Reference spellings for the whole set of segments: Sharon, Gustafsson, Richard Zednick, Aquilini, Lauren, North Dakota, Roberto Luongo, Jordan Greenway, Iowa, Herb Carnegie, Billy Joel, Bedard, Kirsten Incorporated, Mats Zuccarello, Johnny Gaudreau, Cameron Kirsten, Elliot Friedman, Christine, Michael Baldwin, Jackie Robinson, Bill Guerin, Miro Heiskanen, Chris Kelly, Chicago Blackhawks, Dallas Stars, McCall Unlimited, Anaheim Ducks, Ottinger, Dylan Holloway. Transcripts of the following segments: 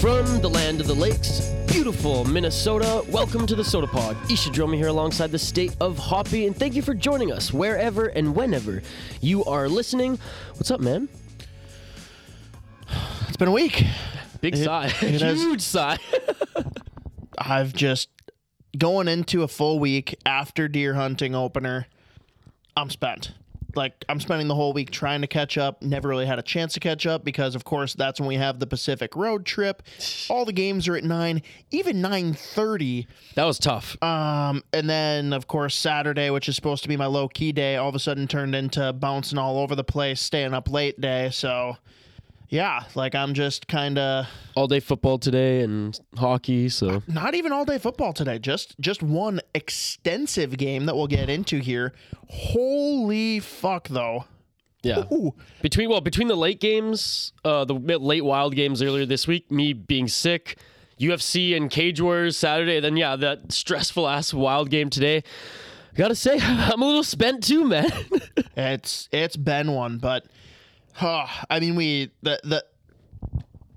From the land of the lakes, beautiful Minnesota, welcome to the Sota Pod. Isha Dromi here alongside the state of Hoppy, and thank you for joining us wherever and whenever you are listening. What's up, man? It's been a week. Huge sigh. I've just, going into a full week after deer hunting opener, I'm spent. Like, I'm spending the whole week trying to catch up. Never really had a chance to catch up because, of course, that's when we have the Pacific Road trip. All the games are at 9, even 9:30. That was tough. And then, of course, Saturday, which is supposed to be my low-key day, all of a sudden turned into bouncing all over the place, staying up late day. So, yeah, like, I'm just kind of... All-day football today and hockey, so... Not even all-day football today. Just one extensive game that we'll get into here. Holy fuck, though. Yeah. Ooh. Between the late games, the late Wild games earlier this week, me being sick, UFC and Cage Warriors Saturday, then, yeah, that stressful-ass Wild game today. I gotta say, I'm a little spent too, man. It's been one, but... I mean,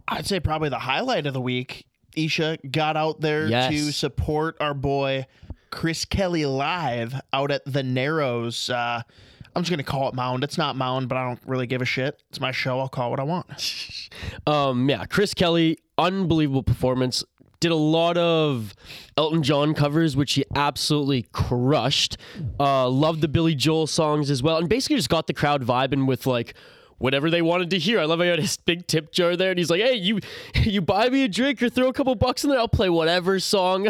I'd say probably the highlight of the week, Isha got out there to support our boy Chris Kelly live out at the Narrows. I'm just going to call it Mound. It's not Mound, but I don't really give a shit. It's my show. I'll call it what I want. Yeah, Chris Kelly, unbelievable performance. Did a lot of Elton John covers, which he absolutely crushed. Loved the Billy Joel songs as well. And basically just got the crowd vibing with, like, whatever they wanted to hear. I love how he had his big tip jar there, and he's like, hey, you buy me a drink or throw a couple bucks in there, I'll play whatever song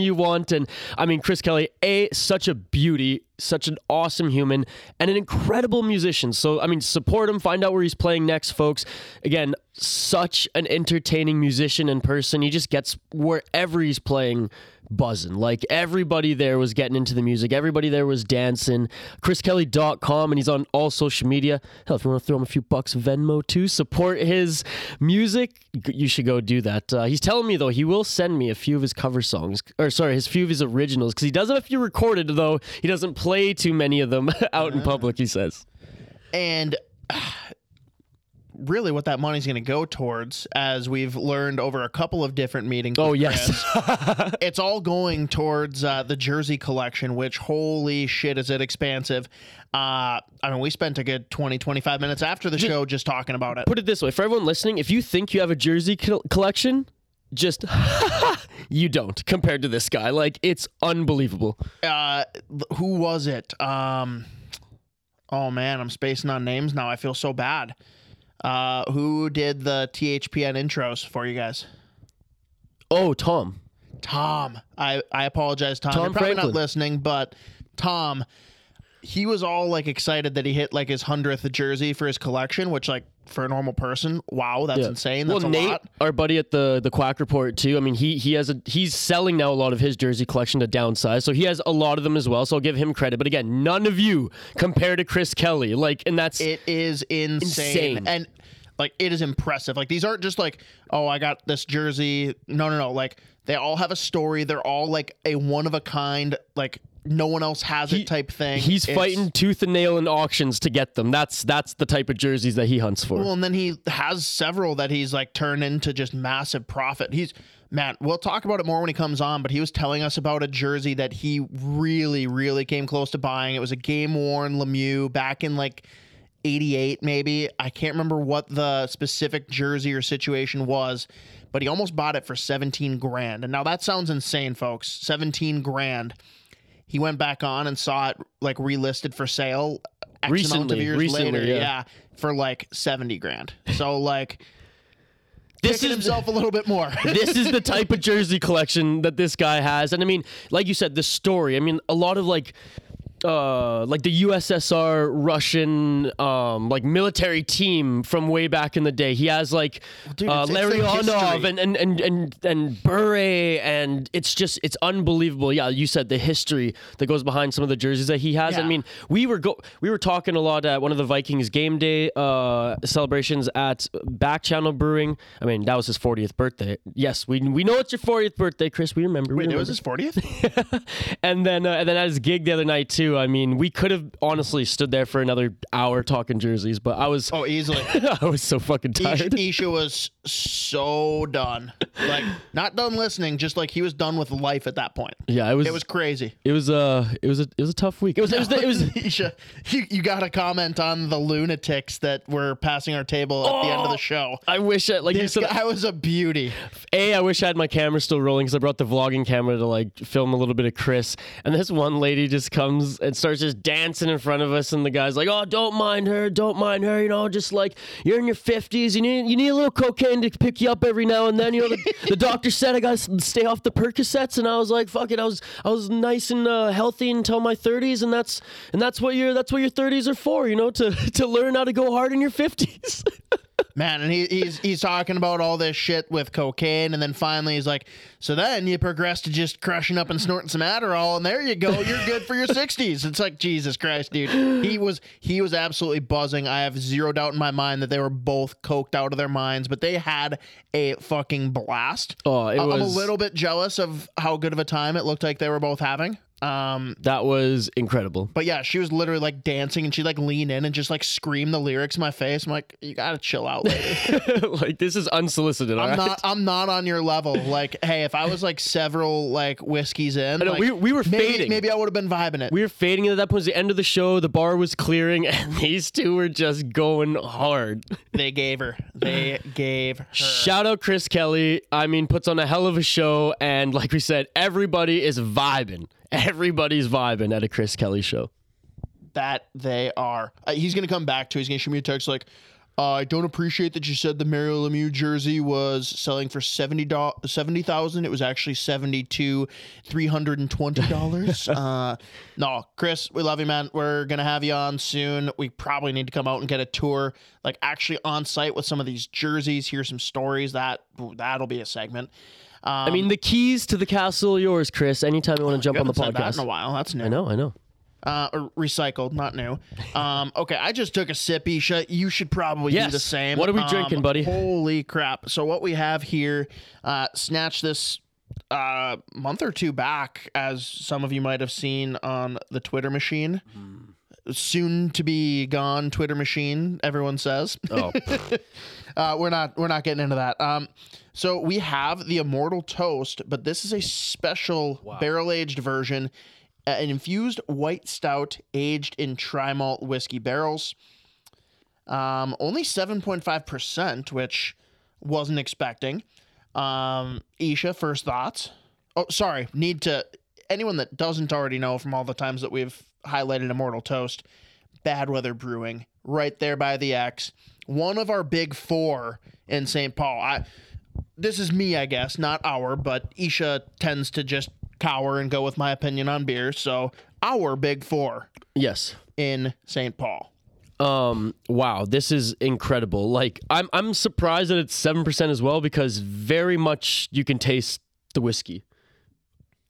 you want. And I mean, Chris Kelly, such a beauty, such an awesome human, and an incredible musician. So, I mean, support him, find out where he's playing next, folks. Again, such an entertaining musician in person. He just gets wherever he's playing buzzing. Like, everybody there was getting into the music. Everybody there was dancing. ChrisKelly.com, and he's on all social media. Hell, if you want to throw him a few bucks, Venmo too. Support his music. You should go do that. He's telling me, though, he will send me a few of his cover songs. Or, sorry, few of his originals. Because he does have a few recorded, though. He doesn't play too many of them out in public, he says. And... really what that money's going to go towards, as we've learned over a couple of different meetings. Oh, yes. It's all going towards the jersey collection, which, holy shit, is it expansive. I mean, we spent a good 20, 25 minutes after the show just talking about it. Put it this way. For everyone listening, if you think you have a jersey collection, just you don't compared to this guy. Like, it's unbelievable. Who was it? Oh, man, I'm spacing on names now. I feel so bad. Who did the THPN intros for you guys? Oh, Tom. I apologize, Tom. Tom, you're probably Franklin. Not listening, but Tom, he was all, like, excited that he hit, like, his 100th jersey for his collection, which, like, for a normal person, wow, that's insane. That's a Nate, lot. Our buddy at the Quack Report too. I mean, he's selling now a lot of his jersey collection to downsize, so he has a lot of them as well. So I'll give him credit. But again, none of you compare to Chris Kelly. Like, and it is insane. And like, it is impressive. Like, these aren't just like, oh, I got this jersey. No. Like, they all have a story. They're all like a one of a kind. Like, no one else has it type thing. He's fighting tooth and nail in auctions to get them. That's the type of jerseys that he hunts for. Well, and then he has several that he's, like, turned into just massive profit. Matt, we'll talk about it more when he comes on, but he was telling us about a jersey that he really, really came close to buying. It was a game-worn Lemieux back in, like, 88 maybe. I can't remember what the specific jersey or situation was, but he almost bought it for $17,000. And now that sounds insane, folks. $17,000. He went back on and saw it, like, relisted for sale X amount of years later. Yeah, for like $70,000. So, like, this is himself a little bit more. This is the type of jersey collection that this guy has. And I mean, like you said, the story. I mean, a lot of, like, like the USSR Russian like military team from way back in the day. He has like Larionov and Bure, and it's just, it's unbelievable. Yeah, you said the history that goes behind some of the jerseys that he has. Yeah. I mean, we were talking a lot at one of the Vikings game day celebrations at Back Channel Brewing. I mean, that was his 40th birthday. Yes, we know it's your 40th birthday, Chris. We remember. Wait, it was his 40th? and then at his gig the other night too. I mean, we could have honestly stood there for another hour talking jerseys, but I was... Oh, easily. I was so fucking tired. Isha was so done. Like, not done listening, just like he was done with life at that point. Yeah, it was... It was crazy. It was a tough week. It was Isha, you got to comment on the lunatics that were passing our table at the end of the show. I wish I... Like, this guy was a beauty. I wish I had my camera still rolling, because I brought the vlogging camera to, like, film a little bit of Chris, and this one lady just comes and starts just dancing in front of us, and the guy's like, "Oh, don't mind her, you know, just like, you're in your 50s, you need a little cocaine to pick you up every now and then, you know, the doctor said I gotta stay off the Percocets," and I was like, fuck it, I was nice and healthy until my 30s, and that's what your 30s are for, you know, to learn how to go hard in your 50s. Man, and he's talking about all this shit with cocaine, and then finally he's like, so then you progress to just crushing up and snorting some Adderall, and there you go, you're good for your 60s. It's like, Jesus Christ, dude. He was absolutely buzzing. I have zero doubt in my mind that they were both coked out of their minds, but they had a fucking blast. I'm a little bit jealous of how good of a time it looked like they were both having. That was incredible. But yeah, she was literally like dancing, and she like lean in and just like scream the lyrics in my face. I'm like, you gotta chill out, lady. Like, this is unsolicited. I'm not on your level. Like, hey, if I was like several like whiskeys in, I know, like, we were fading. Maybe I would have been vibing it. We were fading at that point. It was the end of the show. The bar was clearing, and these two were just going hard. They gave her. Shout out Chris Kelly. I mean, puts on a hell of a show, and like we said, everybody is vibing. Everybody's vibing at a Chris Kelly show. That they are. He's going to come back to it. He's going to shoot me a text like, I don't appreciate that you said the Mario Lemieux jersey was selling for $70,000. It was actually $72,320. No, Chris, we love you, man. We're going to have you on soon. We probably need to come out and get a tour, like actually on site with some of these jerseys, hear some stories. That'll be a segment. I mean, the keys to the castle are yours, Chris. Anytime you want to jump on the podcast. I haven't said that in a while. That's new. I know. Or recycled, not new. Okay, I just took a sip, Isha. You should probably do the same. What are we drinking, buddy? Holy crap. So what we have here, snatched this month or two back, as some of you might have seen on the Twitter machine. Soon to be gone Twitter machine, everyone says. Oh. We're not getting into that. So we have the Immortal Toast, but this is a special barrel-aged version, an infused white stout aged in tri-malt whiskey barrels. Only 7.5%, which wasn't expecting. Isha, first thoughts? Oh, sorry. Anyone that doesn't already know from all the times that we've highlighted Immortal Toast, Bad Weather Brewing, right there by the X. One of our big four in St. Paul. This is me, I guess, not our, but Isha tends to just cower and go with my opinion on beer. So our big four. Yes. In St. Paul. Wow, this is incredible. Like, I'm surprised that it's 7% as well, because very much you can taste the whiskey.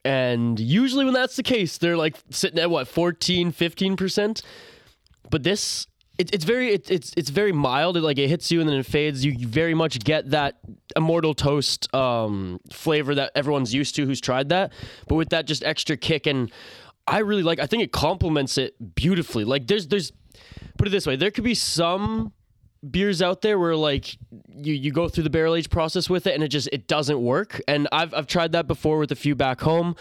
And usually when that's the case, they're like sitting at what, 14, 15%. But this... It's very mild. It hits you and then it fades. You very much get that Immortal Toast flavor that everyone's used to who's tried that, but with that just extra kick. And I really like. I think it complements it beautifully. Like, there's put it this way, there could be some beers out there where like you go through the barrel age process with it and it doesn't work. And I've tried that before with a few back home.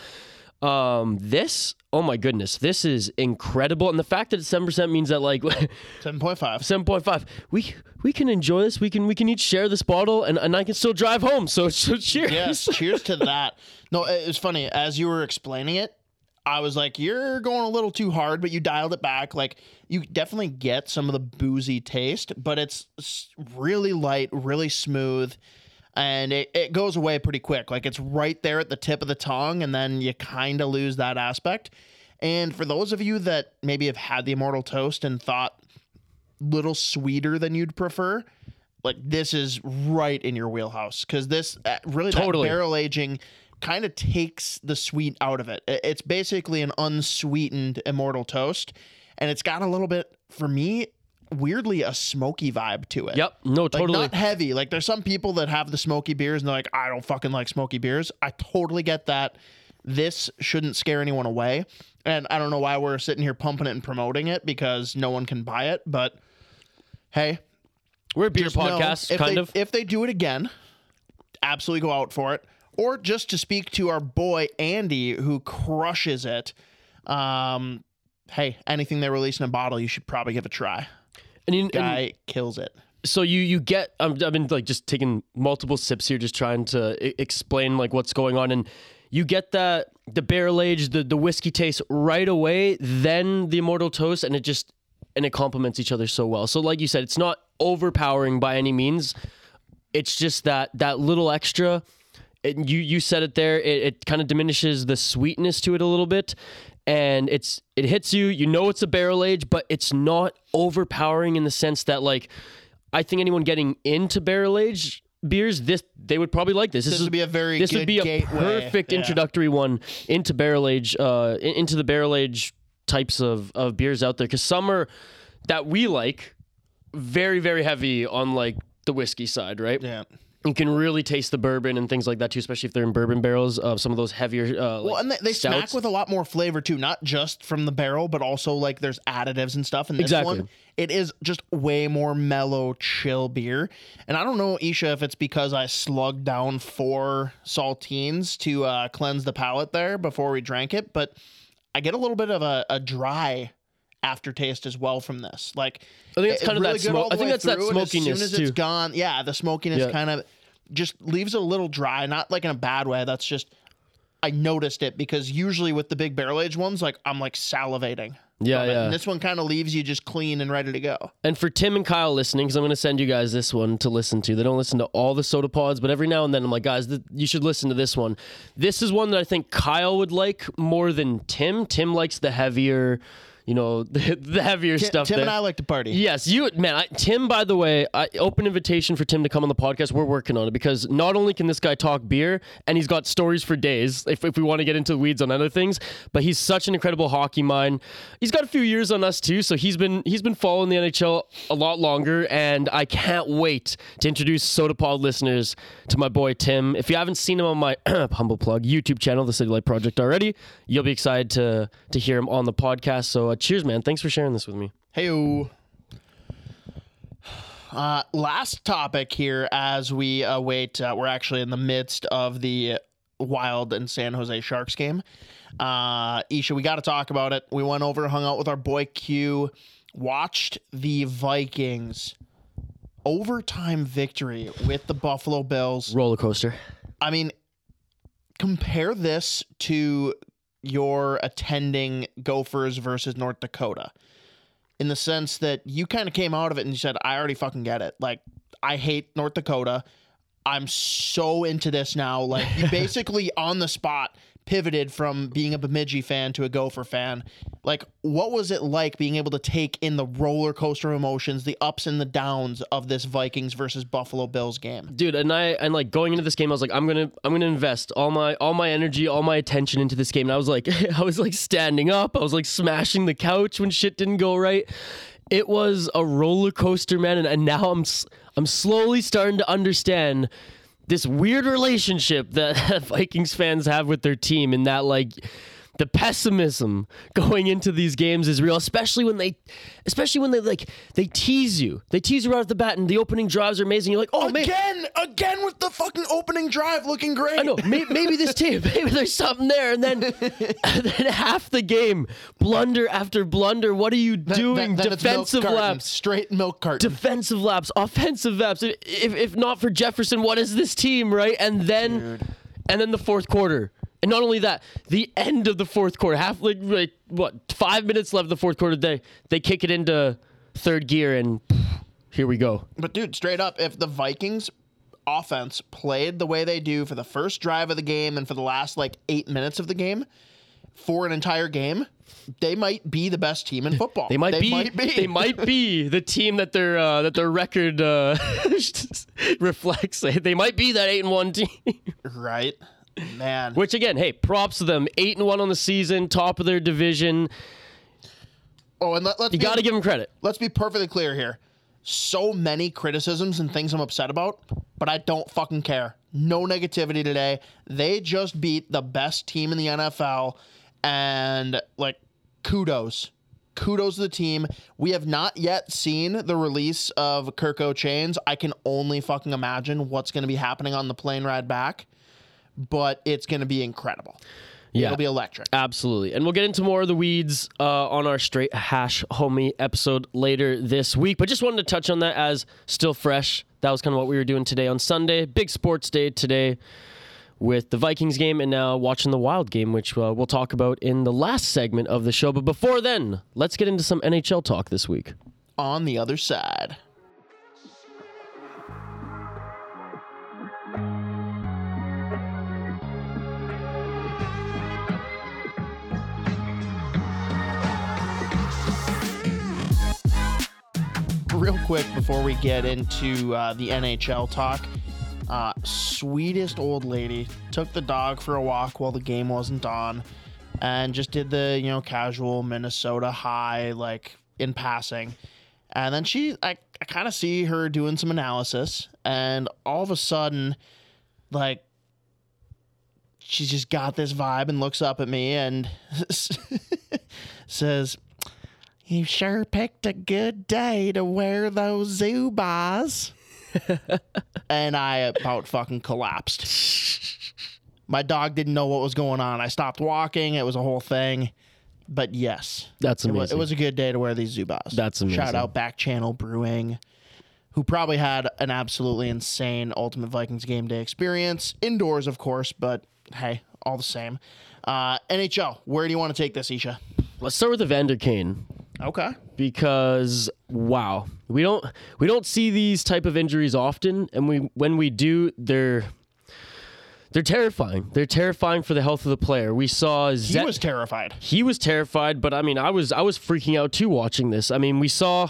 This, oh my goodness, this is incredible. And the fact that it's 7% means that like 7.5. We can enjoy this. We can each share this bottle, and I can still drive home. So cheers. Yes, cheers to that. No, it was funny. As you were explaining it, I was like, you're going a little too hard, but you dialed it back. Like, you definitely get some of the boozy taste, but it's really light, really smooth. And it goes away pretty quick. Like, it's right there at the tip of the tongue, and then you kind of lose that aspect. And for those of you that maybe have had the Immortal Toast and thought little sweeter than you'd prefer, like this is right in your wheelhouse, because this really totally. That barrel aging kind of takes the sweet out of it. It's basically an unsweetened Immortal Toast, and it's got a little bit, for me, weirdly a smoky vibe to it. Yep. No, totally. Like, not heavy. Like there's some people that have the smoky beers and they're like, I don't fucking like smoky beers. I totally get that. This shouldn't scare anyone away. And I don't know why we're sitting here pumping it and promoting it, because no one can buy it. But hey, we're a beer podcast, kind of. If they do it again, absolutely go out for it. Or just to speak to our boy Andy, who crushes it. Hey, anything they release in a bottle, you should probably give a try. And guy kills it. So you get, I've been like just taking multiple sips here, just trying to explain like what's going on, and you get that the barrel age, the whiskey taste right away, then the Immortal Toast, and it complements each other so well. So like you said, it's not overpowering by any means. It's just that little extra. You said it there. It kind of diminishes the sweetness to it a little bit. And it hits you, it's a barrel age, but it's not overpowering in the sense that, like, I think anyone getting into barrel age beers, they would probably like this. This would be a perfect introductory one into barrel age, into the barrel age types of beers out there. Because some are that we like very, very heavy on like the whiskey side, right? Yeah. You can really taste the bourbon and things like that, too, especially if they're in bourbon barrels. Some of those heavier and they smack with a lot more flavor, too, not just from the barrel, but also, like, there's additives and stuff. And this one, it is just way more mellow, chill beer. And I don't know, Isha, if it's because I slugged down 4 saltines to cleanse the palate there before we drank it, but I get a little bit of a dry aftertaste as well from this. Like, I think it's kind of really that smoke. I think that's that smokiness. As soon as it's gone, the smokiness kind of just leaves it a little dry, not like in a bad way. That's just, I noticed it, because usually with the big barrel aged ones, like I'm like salivating. Yeah. And this one kind of leaves you just clean and ready to go. And for Tim and Kyle listening, because I'm going to send you guys this one to listen to. They don't listen to all the Sota Pods, but every now and then I'm like, guys, you should listen to this one. This is one that I think Kyle would like more than Tim. Tim likes the heavier. The heavier stuff. Tim and I like to party. Yes, Tim, by the way, open invitation for Tim to come on the podcast. We're working on it, because not only can this guy talk beer, and he's got stories for days if we want to get into the weeds on other things, but he's such an incredible hockey mind. He's got a few years on us too, so he's been following the NHL a lot longer, and I can't wait to introduce SodaPod listeners to my boy Tim. If you haven't seen him on my humble plug YouTube channel, The City Light Project already, you'll be excited to hear him on the podcast. So cheers, man. Thanks for sharing this with me. Hey-o. Last topic here as we wait. We're actually in the midst of the Wild and San Jose Sharks game. Isha, we got to talk about it. We went over, hung out with our boy Q, watched the Vikings overtime victory with the Buffalo Bills. Roller coaster. I mean, compare this to you're attending Gophers versus North Dakota, in the sense that you kind of came out of it and you said, I already fucking get it. Like, I hate North Dakota. I'm so into this now. Like, you basically on the spot pivoted from being a Bemidji fan to a Gopher fan. Like, what was it like being able to take in the roller coaster of emotions, the ups and the downs of this Vikings versus Buffalo Bills game? Dude, and like going into this game, I was like, I'm gonna invest all my energy, all my attention into this game. And I was like standing up, I was like smashing the couch when shit didn't go right. It was a roller coaster, man, and now I'm slowly starting to understand this weird relationship that Vikings fans have with their team, and that, like, the pessimism going into these games is real, especially when they tease you. They tease you right off the bat, and the opening drives are amazing. You're like, oh, again with the fucking opening drive looking great. I know, maybe this team, maybe there's something there. And then, half the game, blunder after blunder. What are you doing? Then defensive laps, straight milk carton. Defensive laps, offensive laps. If not for Jefferson, what is this team, right? And then, the fourth quarter. And not only that, the end of the fourth quarter, 5 minutes left of the fourth quarter, they kick it into third gear, and here we go. But, dude, straight up, if the Vikings offense played the way they do for the first drive of the game and for the last, like, 8 minutes of the game for an entire game, they might be the best team in football. They might be the team that their record reflects. They might be that 8-1 team. Right. Man. Which again, hey, props to them. 8-1 on the season, top of their division. Oh, and let's you got to give them credit. Let's be perfectly clear here. So many criticisms and things I'm upset about, but I don't fucking care. No negativity today. They just beat the best team in the NFL, and like, kudos to the team. We have not yet seen the release of Kirko Chains. I can only fucking imagine what's going to be happening on the plane ride back, but it's going to be incredible. Yeah, it'll be electric. Absolutely. And we'll get into more of the weeds on our Straight Hash Homie episode later this week. But just wanted to touch on that as still fresh. That was kind of what we were doing today on Sunday. Big sports day today with the Vikings game and now watching the Wild game, which we'll talk about in the last segment of the show. But before then, let's get into some NHL talk this week. On the other side. Real quick before we get into the NHL talk, sweetest old lady took the dog for a walk while the game wasn't on and just did the, you know, casual Minnesota high, like, in passing. And then I kind of see her doing some analysis, and all of a sudden, like, she's just got this vibe and looks up at me and says, "You sure picked a good day to wear those Zubas." And I about fucking collapsed. My dog didn't know what was going on. I stopped walking. It was a whole thing. But yes. That's amazing. It was a good day to wear these Zubas. That's amazing. Shout out Back Channel Brewing, who probably had an absolutely insane Ultimate Vikings game day experience. Indoors, of course, but hey, all the same. NHL, where do you want to take this, Isha? Let's start with Evander Kane. Okay. Because wow, we don't see these type of injuries often, and when we do, they're terrifying. They're terrifying for the health of the player. We saw He was terrified. He was terrified, but I mean, I was freaking out too watching this. I mean, we saw,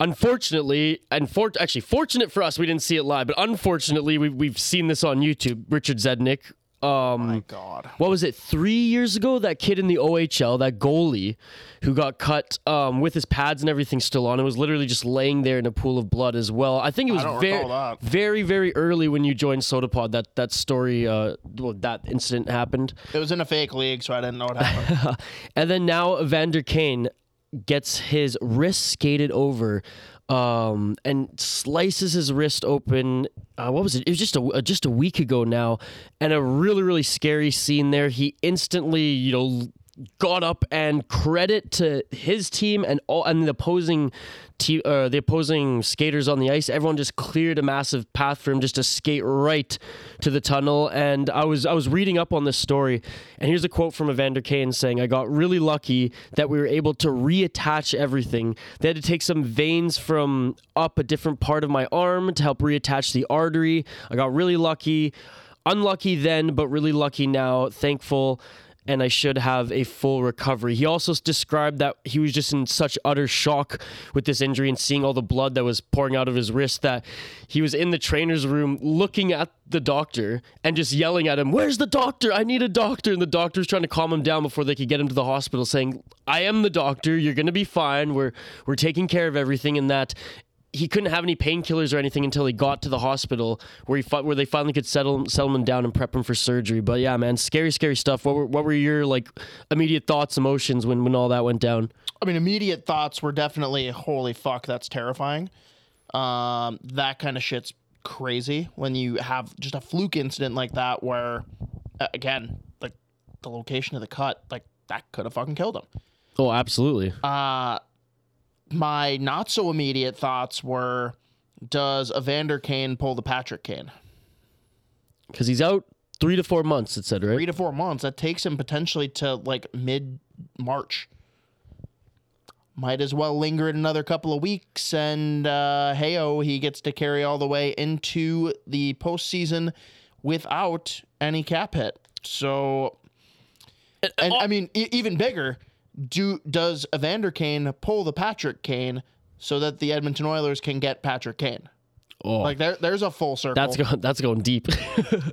unfortunately, and actually fortunate for us, we didn't see it live, but unfortunately, we've seen this on YouTube. Richard Zednick. My God. What was it, 3 years ago? That kid in the OHL, that goalie who got cut with his pads and everything still on. It was literally just laying there in a pool of blood as well. I think it was very, very, very early when you joined SodaPod that story, that incident happened. It was in a fake league, so I didn't know what happened. And then now Evander Kane gets his wrist skated over and slices his wrist open. What was it? It was just a week ago now, and a really, really scary scene there. He instantly, got up, and credit to his team and the opposing team, the opposing skaters on the ice. Everyone just cleared a massive path for him just to skate right to the tunnel. And I was reading up on this story, and here's a quote from Evander Kane saying, "I got really lucky that we were able to reattach everything. They had to take some veins from up a different part of my arm to help reattach the artery. I got really lucky, unlucky then, but really lucky now. Thankful. And I should have a full recovery." He also described that he was just in such utter shock with this injury and seeing all the blood that was pouring out of his wrist that he was in the trainer's room looking at the doctor and just yelling at him, "Where's the doctor? I need a doctor." And the doctor's trying to calm him down before they could get him to the hospital, saying, "I am the doctor. You're going to be fine. We're taking care of everything," and that he couldn't have any painkillers or anything until he got to the hospital where where they finally could settle him down and prep him for surgery. But yeah, man, scary, scary stuff. What were your like immediate thoughts, emotions when all that went down? I mean, immediate thoughts were definitely, holy fuck, that's terrifying. That kind of shit's crazy when you have just a fluke incident like that where, again, like the location of the cut, like that could have fucking killed him. Oh, absolutely. My not-so-immediate thoughts were, does Evander Kane pull the Patrick Kane? Because he's out 3 to 4 months, it said, right? 3 to 4 months. That takes him potentially to, like, mid-March. Might as well linger it another couple of weeks, and hey-oh, he gets to carry all the way into the postseason without any cap hit. So, and I mean, even bigger, does Evander Kane pull the Patrick Kane so that the Edmonton Oilers can get Patrick Kane? Oh. Like, there's a full circle. That's going deep.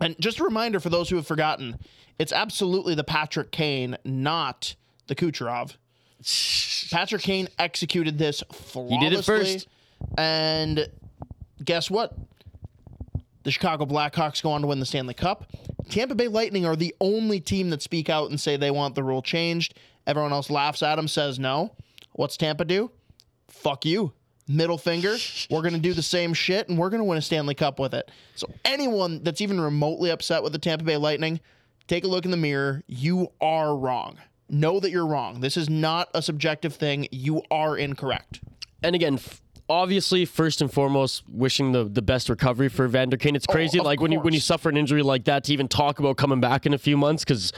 And just a reminder for those who have forgotten, it's absolutely the Patrick Kane, not the Kucherov. Patrick Kane executed this flawlessly. He did it first. And guess what? The Chicago Blackhawks go on to win the Stanley Cup. Tampa Bay Lightning are the only team that speak out and say they want the rule changed. Everyone else laughs at them, says no. What's Tampa do? Fuck you. Middle finger. We're going to do the same shit, and we're going to win a Stanley Cup with it. So anyone that's even remotely upset with the Tampa Bay Lightning, take a look in the mirror. You are wrong. Know that you're wrong. This is not a subjective thing. You are incorrect. And again, obviously, first and foremost, wishing the best recovery for Evander Kane. It's crazy, when you suffer an injury like that, to even talk about coming back in a few months, because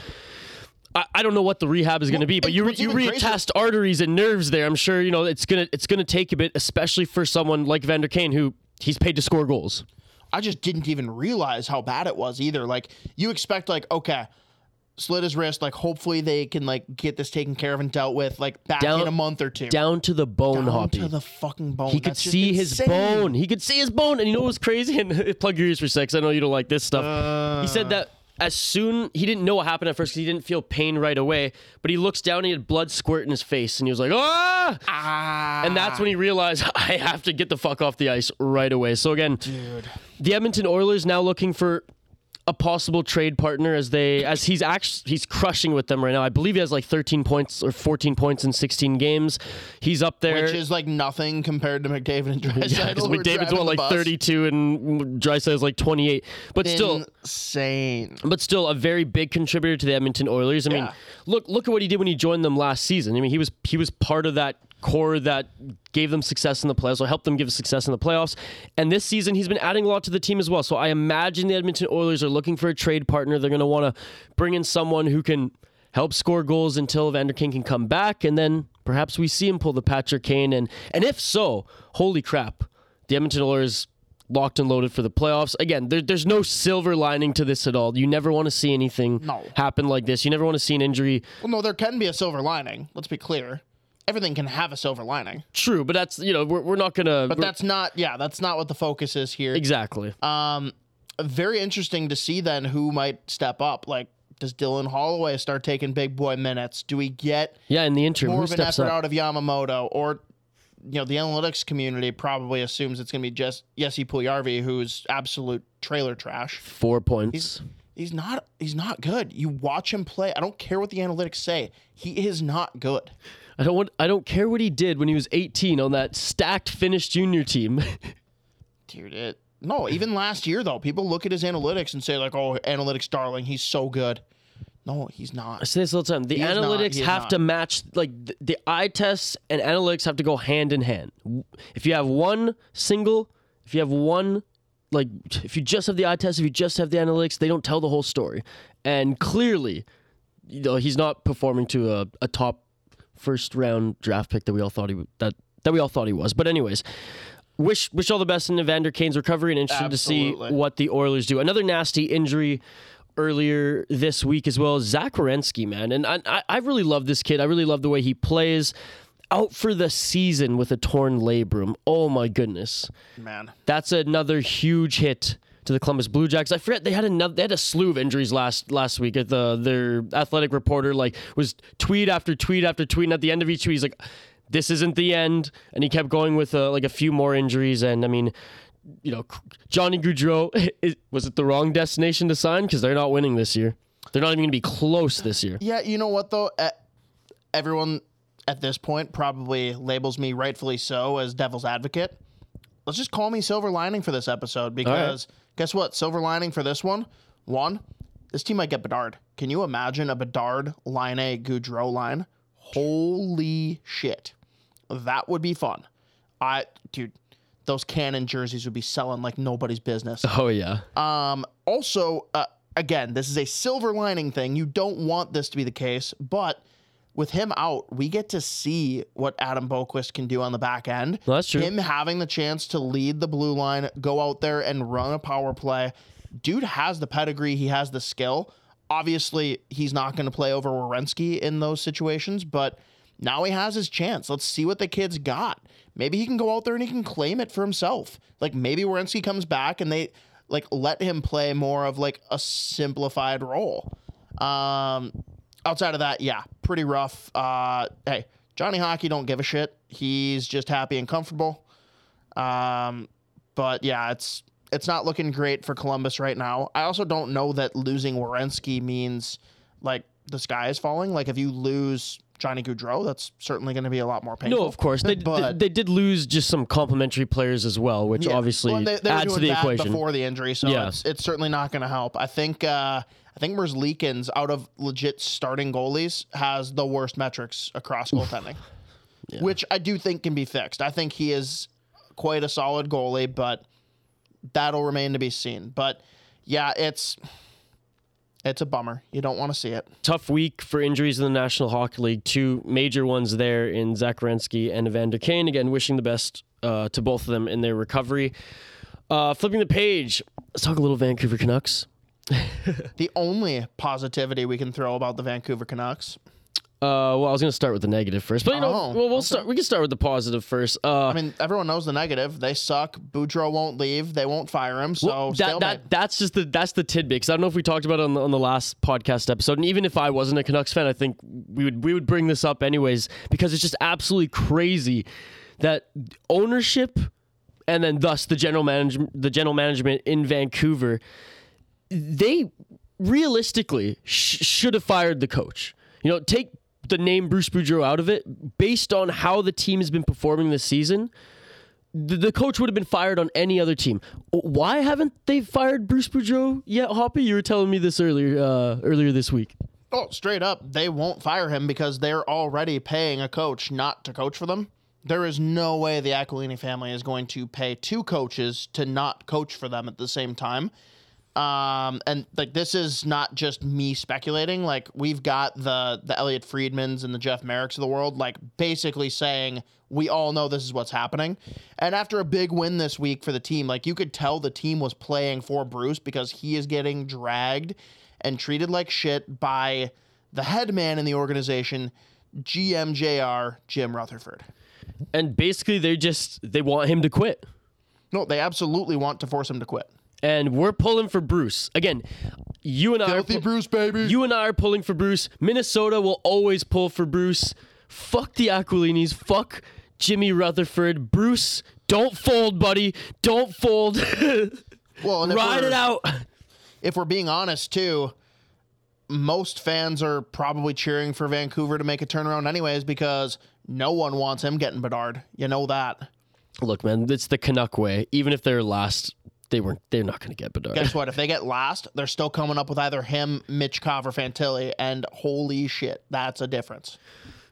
I don't know what the rehab is going to be, but you reattach arteries and nerves there. I'm sure it's gonna take a bit, especially for someone like Evander Kane, who he's paid to score goals. I just didn't even realize how bad it was either. Like, you expect, like, okay, slit his wrist, like, hopefully they can, like, get this taken care of and dealt with, like, back down, in a month or two. Down to the bone, Hoppy. Down to the fucking bone. He could see his bone. And you know what was crazy? And plug your ears for sex. I know you don't like this stuff. He said that. He didn't know what happened at first because he didn't feel pain right away, but he looks down and he had blood squirt in his face, and he was like, ah! And that's when he realized, I have to get the fuck off the ice right away. So again, dude, the Edmonton Oilers now looking for a possible trade partner as he's crushing with them right now. I believe he has like 13 points or 14 points in 16 games. He's up there, which is like nothing compared to McDavid and Draisaitl. Yeah, McDavid's won like 32 and Draisaitl's like 28, but still insane. But still a very big contributor to the Edmonton Oilers. I mean, look at what he did when he joined them last season. I mean, he was part of that core that gave them success in the playoffs, or helped them give success in the playoffs. And this season, he's been adding a lot to the team as well. So I imagine the Edmonton Oilers are looking for a trade partner. They're going to want to bring in someone who can help score goals until Evander Kane can come back. And then perhaps we see him pull the Patrick Kane. And if so, holy crap, the Edmonton Oilers locked and loaded for the playoffs. Again, there's no silver lining to this at all. You never want to see anything happen like this. You never want to see an injury. Well, no, there can be a silver lining. Let's be clear. Everything can have a silver lining. True, but that's, we're not going to... But that's not what the focus is here. Exactly. Very interesting to see then who might step up. Like, does Dylan Holloway start taking big boy minutes? Do we get in the interim, more of an effort out of Yamamoto? Or, the analytics community probably assumes it's going to be just Jesse Puljujarvi, who's absolute trailer trash. 4 points. He's not good. You watch him play. I don't care what the analytics say. He is not good. I don't care what he did when he was 18 on that stacked Finnish junior team. Dude, even last year, though, people look at his analytics and say, like, oh, analytics darling, he's so good. No, he's not. I say this all the time. The analytics have to match, like, the eye tests and analytics have to go hand in hand. If you just have the eye test, if you just have the analytics, they don't tell the whole story. And clearly, he's not performing to a top first round draft pick that we all thought he was. But anyways, wish all the best in Evander Kane's recovery, and interested to see what the Oilers do. Another nasty injury earlier this week as well. Zach Werenski, man, and I really love this kid. I really love the way he plays. Out for the season with a torn labrum. Oh my goodness, man, that's another huge hit to the Columbus Blue Jackets. I forget they had a slew of injuries last week. Their athletic reporter was tweet after tweet after tweet, and at the end of each tweet, he's like, "This isn't the end," and he kept going with a few more injuries. And I mean, Johnny Gaudreau, was it the wrong destination to sign? Because they're not winning this year. They're not even going to be close this year. Yeah, you know what though, everyone at this point probably labels me, rightfully so, as devil's advocate. Let's just call me silver lining for this episode, because. All right. Guess what? Silver lining for this one. One, this team might get Bedard. Can you imagine a Bedard, Line A, Gaudreau line? Holy shit. That would be fun. Dude, those Cannon jerseys would be selling like nobody's business. Oh, yeah. Also, again, this is a silver lining thing. You don't want this to be the case, but with him out, we get to see what Adam Boqvist can do on the back end. Well, that's true. Him having the chance to lead the blue line, go out there and run a power play. Dude has the pedigree. He has the skill. Obviously, he's not going to play over Werenski in those situations, but now he has his chance. Let's see what the kid's got. Maybe he can go out there and he can claim it for himself. Like, maybe Werenski comes back and they, like, let him play more of, like, a simplified role. Outside of that, yeah, pretty rough. Hey, Johnny Hockey don't give a shit. He's just happy and comfortable. But, yeah, it's not looking great for Columbus right now. I also don't know that losing Werenski means, like, the sky is falling. Like, if you lose Johnny Gaudreau, that's certainly going to be a lot more painful. No, of course. They did lose just some complimentary players as well, which obviously they adds to the equation. Before the injury, so it's certainly not going to help. I think Merzlikins, out of legit starting goalies, has the worst metrics across goaltending, which I do think can be fixed. I think he is quite a solid goalie, but that'll remain to be seen. But yeah, it's a bummer. You don't want to see it. Tough week for injuries in the National Hockey League. Two major ones there in Zach Werenski and Evander Kane. Again, wishing the best to both of them in their recovery. Flipping the page, let's talk a little Vancouver Canucks. The only positivity we can throw about the Vancouver Canucks. Well, I was going to start with the negative first, but we can start with the positive first. I mean, everyone knows the negative. They suck. Boudreau won't leave. They won't fire him. So that's the tidbit. Because I don't know if we talked about it on the last podcast episode. And even if I wasn't a Canucks fan, I think we would bring this up anyways, because it's just absolutely crazy that ownership and then thus the general management in Vancouver, they realistically should have fired the coach. You know, take the name Bruce Boudreau out of it, based on how the team has been performing this season, the coach would have been fired on any other team. Why haven't they fired Bruce Boudreau yet, Hoppy? You were telling me this earlier this week. Oh, straight up, they won't fire him because they're already paying a coach not to coach for them. There is no way the Aquilini family is going to pay two coaches to not coach for them at the same time. And like, this is not just me speculating. Like, we've got the Elliot Friedmans and the Jeff Merricks of the world, like, basically saying we all know this is what's happening. And after a big win this week for the team, like, you could tell the team was playing for Bruce because he is getting dragged and treated like shit by the head man in the organization, GMJR, Jim Rutherford. And basically they want him to quit. No, they absolutely want to force him to quit. And we're pulling for Bruce. Again, Bruce, baby. You and I are pulling for Bruce. Minnesota will always pull for Bruce. Fuck the Aquilinis. Fuck Jimmy Rutherford. Bruce, don't fold, buddy. Don't fold. Well, and ride it out. If we're being honest, too, most fans are probably cheering for Vancouver to make a turnaround anyways, because no one wants him getting Bedard. You know that. Look, man, it's the Canuck way. Even if they're last, they're not going to get Bedard. Guess what? If they get last, they're still coming up with either him, Mitchkov, or Fantilli, and holy shit, that's a difference.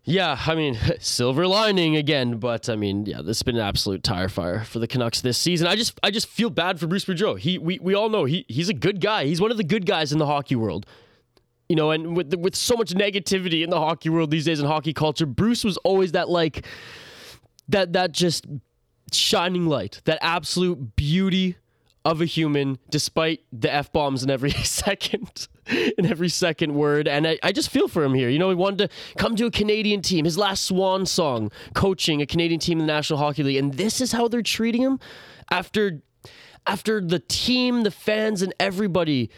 Yeah, I mean, silver lining again, but I mean, yeah, this has been an absolute tire fire for the Canucks this season. I just feel bad for Bruce Boudreau. We all know he's a good guy. He's one of the good guys in the hockey world. You know, and with so much negativity in the hockey world these days and hockey culture, Bruce was always that, like, that just shining light, that absolute beauty of a human, despite the F-bombs in every second, word. And I just feel for him here. You know, he wanted to come to a Canadian team, his last swan song, coaching a Canadian team in the National Hockey League. And this is how they're treating him after the team, the fans, and everybody,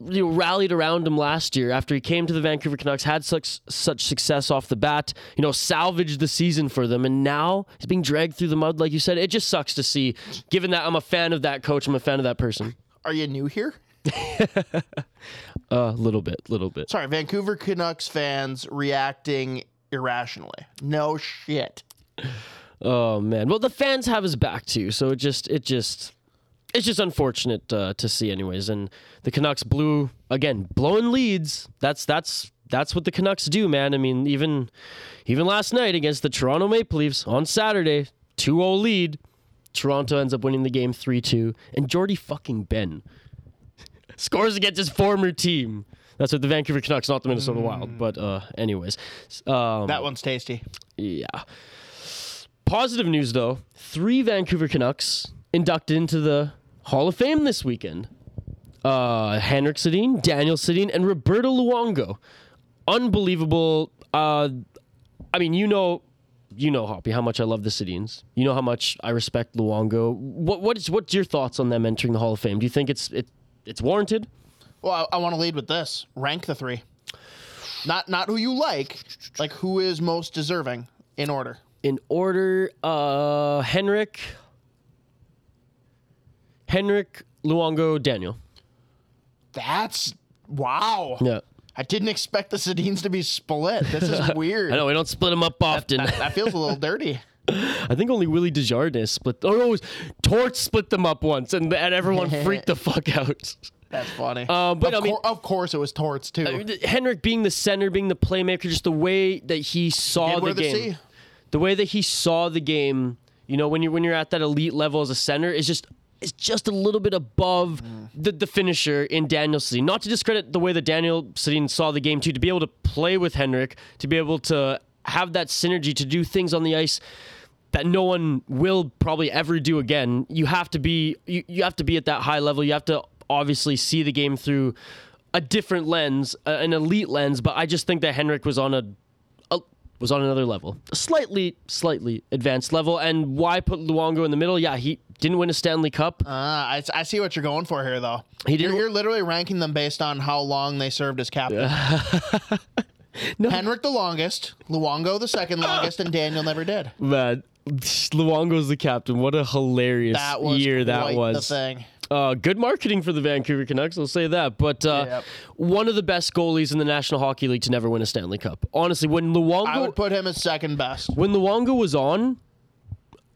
you know, rallied around him last year after he came to the Vancouver Canucks, had such success off the bat, you know, salvaged the season for them, and now he's being dragged through the mud, like you said. It just sucks to see, given that I'm a fan of that coach, I'm a fan of that person. Are you new here? A little bit. Sorry, Vancouver Canucks fans reacting irrationally. No shit. Oh, man. Well, the fans have his back, too, so it's just unfortunate to see anyways. And the Canucks blowing leads. That's what the Canucks do, man. I mean, even last night against the Toronto Maple Leafs on Saturday, 2-0 lead. Toronto ends up winning the game 3-2. And Jordy fucking Ben scores against his former team. That's what the Vancouver Canucks, not the Minnesota Wild. But anyways. That one's tasty. Yeah. Positive news, though. 3 Vancouver Canucks inducted into the Hall of Fame this weekend. Henrik Sedin, Daniel Sedin, and Roberto Luongo. Unbelievable. I mean, you know, Hoppy, how much I love the Sedins. You know how much I respect Luongo. What's your thoughts on them entering the Hall of Fame? Do you think it's warranted? Well, I want to lead with this. Rank the three. Not who you like who is most deserving in order. In order, Henrik, Luongo, Daniel. That's wow. Yeah. I didn't expect the Sedins to be split. This is weird. I know, we don't split them up often. That feels a little dirty. I think only Willie Desjardins split. Oh, no, Torch split them up once, and everyone freaked the fuck out. That's funny. Of course it was Torch, too. Henrik being the center, being the playmaker, just the way that he saw the game. The way that he saw the game, you know, when you're at that elite level as a center, is just... It's just a little bit above the finisher in Daniel Sedin. Not to discredit the way that Daniel Sedin saw the game, too. To be able to play with Henrik, to be able to have that synergy, to do things on the ice that no one will probably ever do again. You have to be you have to be at that high level. You have to obviously see the game through a different lens, an elite lens. But I just think that Henrik was on was on another level, a slightly advanced level. And why put Luongo in the middle? Yeah, he didn't win a Stanley Cup. I see what you're going for here, though. You're literally ranking them based on how long they served as captain. No. Henrik the longest, Luongo the second longest, and Daniel never did. Man, Luongo's the captain. What a hilarious year that was. The thing. Good marketing for the Vancouver Canucks, I'll say that. But one of the best goalies in the National Hockey League to never win a Stanley Cup. Honestly, when Luongo... I would put him as second best. When Luongo was on,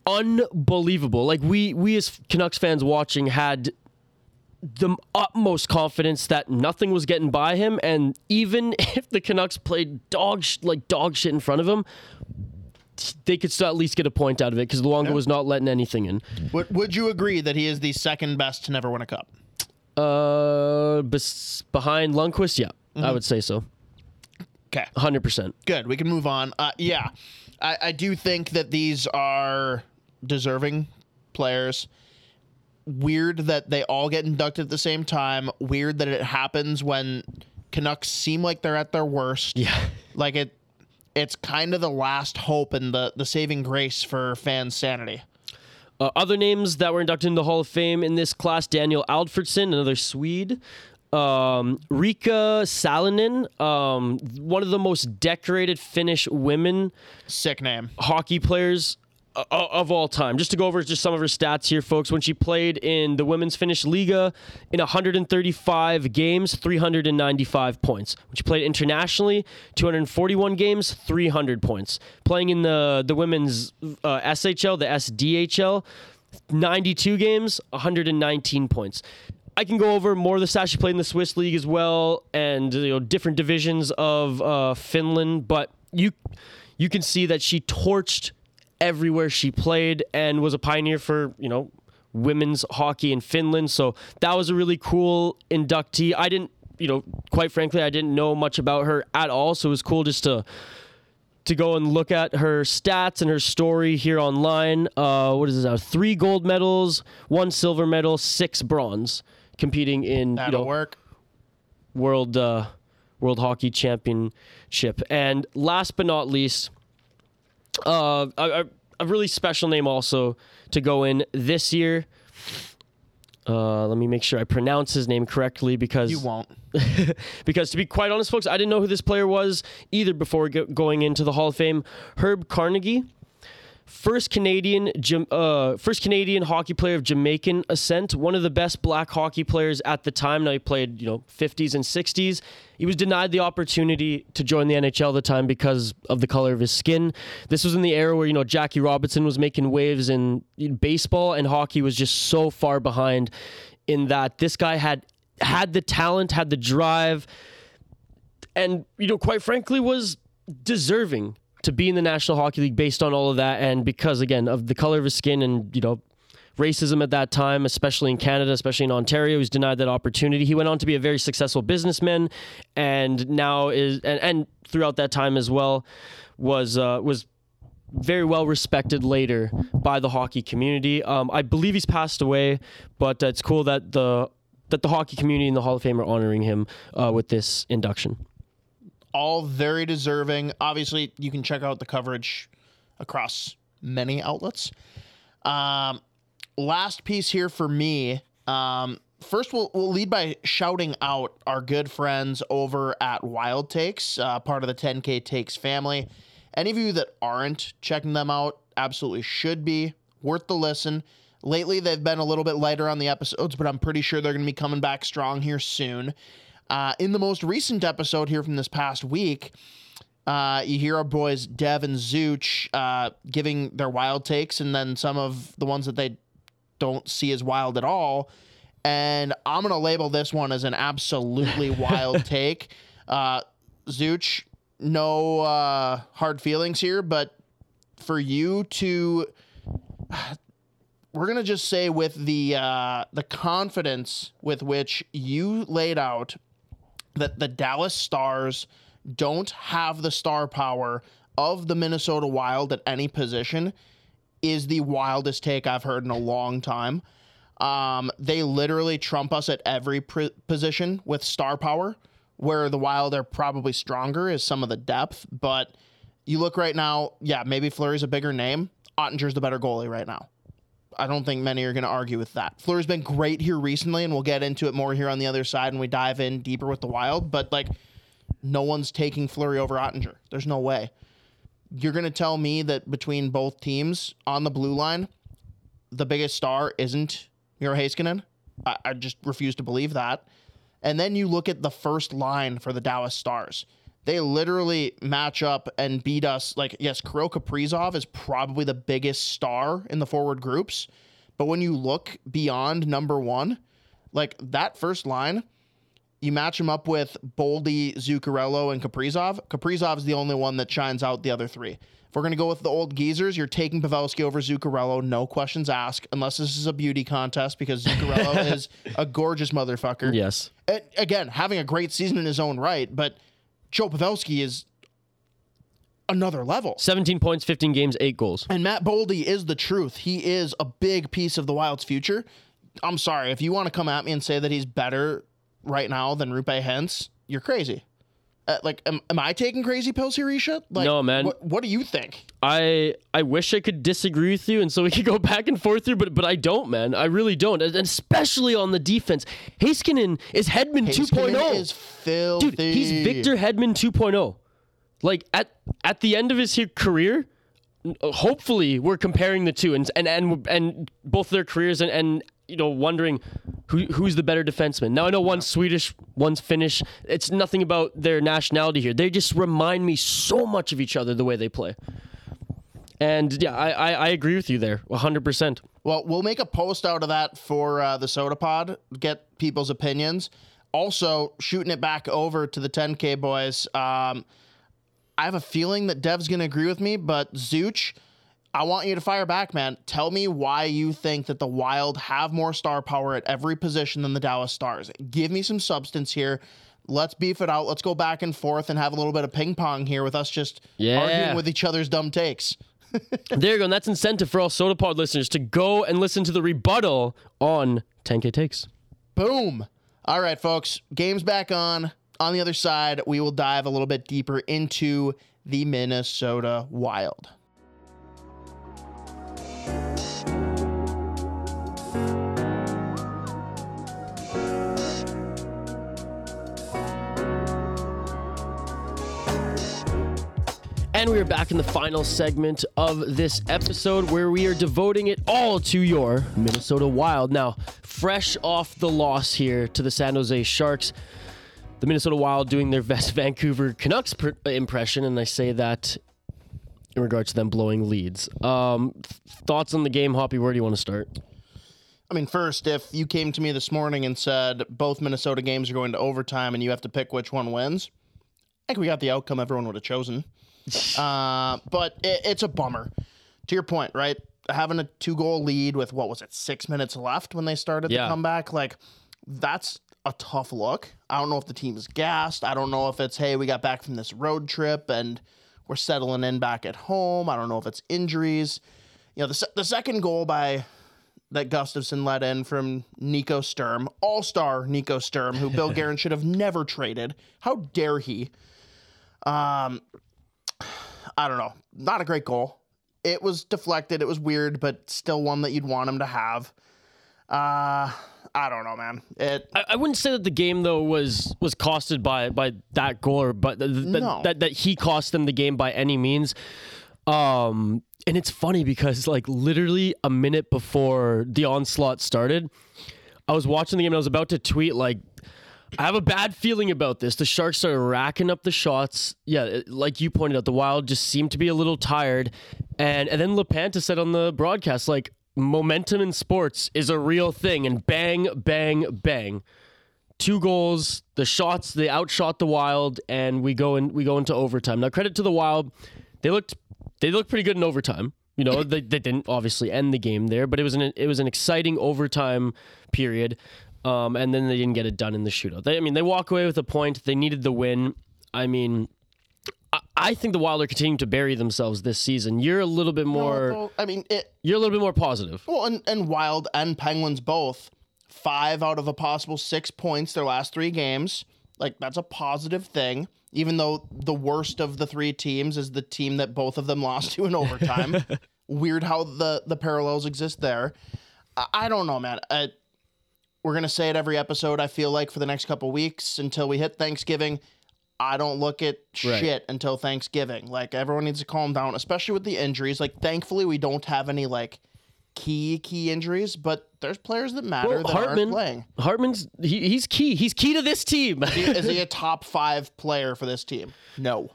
unbelievable. Like, we as Canucks fans watching had the utmost confidence that nothing was getting by him. And even if the Canucks played dog shit in front of him, they could still at least get a point out of it because Luongo was not letting anything in. Would you agree that he is the second best to never win a cup? Behind Lundqvist, yeah. Mm-hmm. I would say so. Okay. 100%. Good. We can move on. I do think that these are deserving players. Weird that they all get inducted at the same time. Weird that it happens when Canucks seem like they're at their worst. Yeah. Like it... It's kind of the last hope and the saving grace for fan sanity. Other names that were inducted into the Hall of Fame in this class, Daniel Alfredsson, another Swede. Riikka Salonen, one of the most decorated Finnish women. Sick name. Hockey players of all time. Just to go over just some of her stats here, folks. When she played in the Women's Finnish Liga in 135 games, 395 points. When she played internationally, 241 games, 300 points. Playing in the Women's SHL, the SDHL, 92 games, 119 points. I can go over more of the stats. She played in the Swiss League as well and different divisions of Finland. But you can see that she torched everywhere she played and was a pioneer for, women's hockey in Finland. So that was a really cool inductee. I didn't, quite frankly, I didn't know much about her at all. So it was cool just to go and look at her stats and her story here online. What is this now? 3 gold medals, 1 silver medal, 6 bronze, competing in World Hockey Championship. And last but not least, a really special name also to go in this year. Let me make sure I pronounce his name correctly because... You won't. Because to be quite honest, folks, I didn't know who this player was either before going into the Hall of Fame. Herb Carnegie, first Canadian hockey player of Jamaican ascent, one of the best black hockey players at the time. Now he played, 50s and 60s. He was denied the opportunity to join the NHL at the time because of the color of his skin. This was in the era where, Jackie Robinson was making waves in baseball and hockey was just so far behind in that this guy had the talent, had the drive, and, quite frankly, was deserving to be in the National Hockey League based on all of that and because, again, of the color of his skin and, racism at that time, especially in Canada, especially in Ontario, he was denied that opportunity. He went on to be a very successful businessman and now is... And throughout that time as well was very well respected later by the hockey community. I believe he's passed away, but it's cool that the that the hockey community and the Hall of Fame are honoring him with this induction. All very deserving. Obviously, you can check out the coverage across many outlets. Last piece here for me. First, we'll lead by shouting out our good friends over at Wild Takes, part of the 10K Takes family. Any of you that aren't checking them out absolutely should be. Worth the listen. Lately, they've been a little bit lighter on the episodes, but I'm pretty sure they're going to be coming back strong here soon. In the most recent episode here from this past week, you hear our boys Dev and Zuch giving their wild takes, and then some of the ones that they don't see as wild at all. And I'm going to label this one as an absolutely wild take. Zuch, no hard feelings here, but for you to... We're going to just say with the confidence with which you laid out that the Dallas Stars don't have the star power of the Minnesota Wild at any position is the wildest take I've heard in a long time. They literally trump us at every position with star power, where the Wild are probably stronger is some of the depth. But you look right now, yeah, maybe Fleury's a bigger name. Ottinger's the better goalie right now. I don't think many are going to argue with that. Fleury's been great here recently, and we'll get into it more here on the other side when we dive in deeper with the Wild. But, like, no one's taking Fleury over Ottinger. There's no way. You're going to tell me that between both teams on the blue line, the biggest star isn't Miro Heiskanen? I just refuse to believe that. And then you look at the first line for the Dallas Stars. They literally match up and beat us. Like, yes, Kirill Kaprizov is probably the biggest star in the forward groups. But when you look beyond number one, like that first line, you match them up with Boldy, Zuccarello, and Kaprizov. Kaprizov is the only one that shines out the other three. If we're going to go with the old geezers, you're taking Pavelski over Zuccarello, no questions asked, unless this is a beauty contest, because Zuccarello is a gorgeous motherfucker. Yes. And again, having a great season in his own right, but... Joe Pavelski is another level. 17 points, 15 games, 8 goals. And Matt Boldy is the truth. He is a big piece of the Wild's future. I'm sorry. If you want to come at me and say that he's better right now than Rupe Hintz, you're crazy. Am I taking crazy pills here, Isha? No, man. What do you think? I wish I could disagree with you, and so we could go back and forth here, but I don't, man. I really don't, and especially on the defense. Heiskanen is Hedman 2.0. Heiskanen is filthy. Dude, he's Victor Hedman 2.0. Like, at the end of his career, hopefully we're comparing the two, and both their careers, and you know, wondering who's the better defenseman. Now, I know one's Swedish, one's Finnish. It's nothing about their nationality here. They just remind me so much of each other, the way they play. And, yeah, I agree with you there, 100%. Well, we'll make a post out of that for the Sota Pod, get people's opinions. Also, shooting it back over to the 10K boys, I have a feeling that Dev's going to agree with me, but Zuch... I want you to fire back, man. Tell me why you think that the Wild have more star power at every position than the Dallas Stars. Give me some substance here. Let's beef it out. Let's go back and forth and have a little bit of ping pong here with us just arguing with each other's dumb takes. There you go. And that's incentive for all Sota Pod listeners to go and listen to the rebuttal on 10K Takes. Boom. All right, folks. Game's back on. On the other side, we will dive a little bit deeper into the Minnesota Wild. And we are back in the final segment of this episode, where we are devoting it all to your Minnesota Wild. Now, fresh off the loss here to the San Jose Sharks, the Minnesota Wild doing their best Vancouver Canucks impression, and I say that in regards to them blowing leads. Thoughts on the game, Hoppy? Where do you want to start? I mean, first, if you came to me this morning and said both Minnesota games are going to overtime and you have to pick which one wins, I think we got the outcome everyone would have chosen. But it's a bummer. To your point, right? Having a 2-goal lead with, 6 minutes left when they started the comeback? Like, that's a tough look. I don't know if the team's gassed. I don't know if it's, hey, we got back from this road trip and we're settling in back at home. I don't know if it's injuries. You know, the second goal by that Gustafsson let in from Nico Sturm, all-star Nico Sturm, who Bill Guerin should have never traded. How dare he? I don't know. Not a great goal. It was deflected. It was weird, but still one that you'd want him to have. I don't know, man. I wouldn't say that the game, though, was costed by that goal, or but no. that he cost them the game by any means. And it's funny because, like, literally a minute before the onslaught started, I was watching the game and I was about to tweet, like, I have a bad feeling about this. The Sharks are racking up the shots. Yeah, like you pointed out, the Wild just seemed to be a little tired. And then LaPanta said on the broadcast, like, momentum in sports is a real thing. And bang, bang, bang. 2 goals, the shots, they outshot the Wild, and we go into overtime. Now, credit to the Wild. They looked pretty good in overtime. You know, they didn't obviously end the game there, but it was an exciting overtime period. And then they didn't get it done in the shootout. They walk away with a point. They needed the win. I think the Wild are continuing to bury themselves this season. You're a little bit more. No, you're a little bit more positive. Well, and Wild and Penguins both 5 out of a possible 6 points their last 3 games. Like, that's a positive thing, even though the worst of the 3 teams is the team that both of them lost to in overtime. Weird how the parallels exist there. I don't know, man. We're going to say it every episode, I feel like, for the next couple weeks until we hit Thanksgiving. I don't look at shit until Thanksgiving. Like, everyone needs to calm down, especially with the injuries. Like, thankfully, we don't have any, like, key injuries, but there's players that matter that aren't playing. Hartman's he's key. He's key to this team. Is he a top 5 player for this team? No.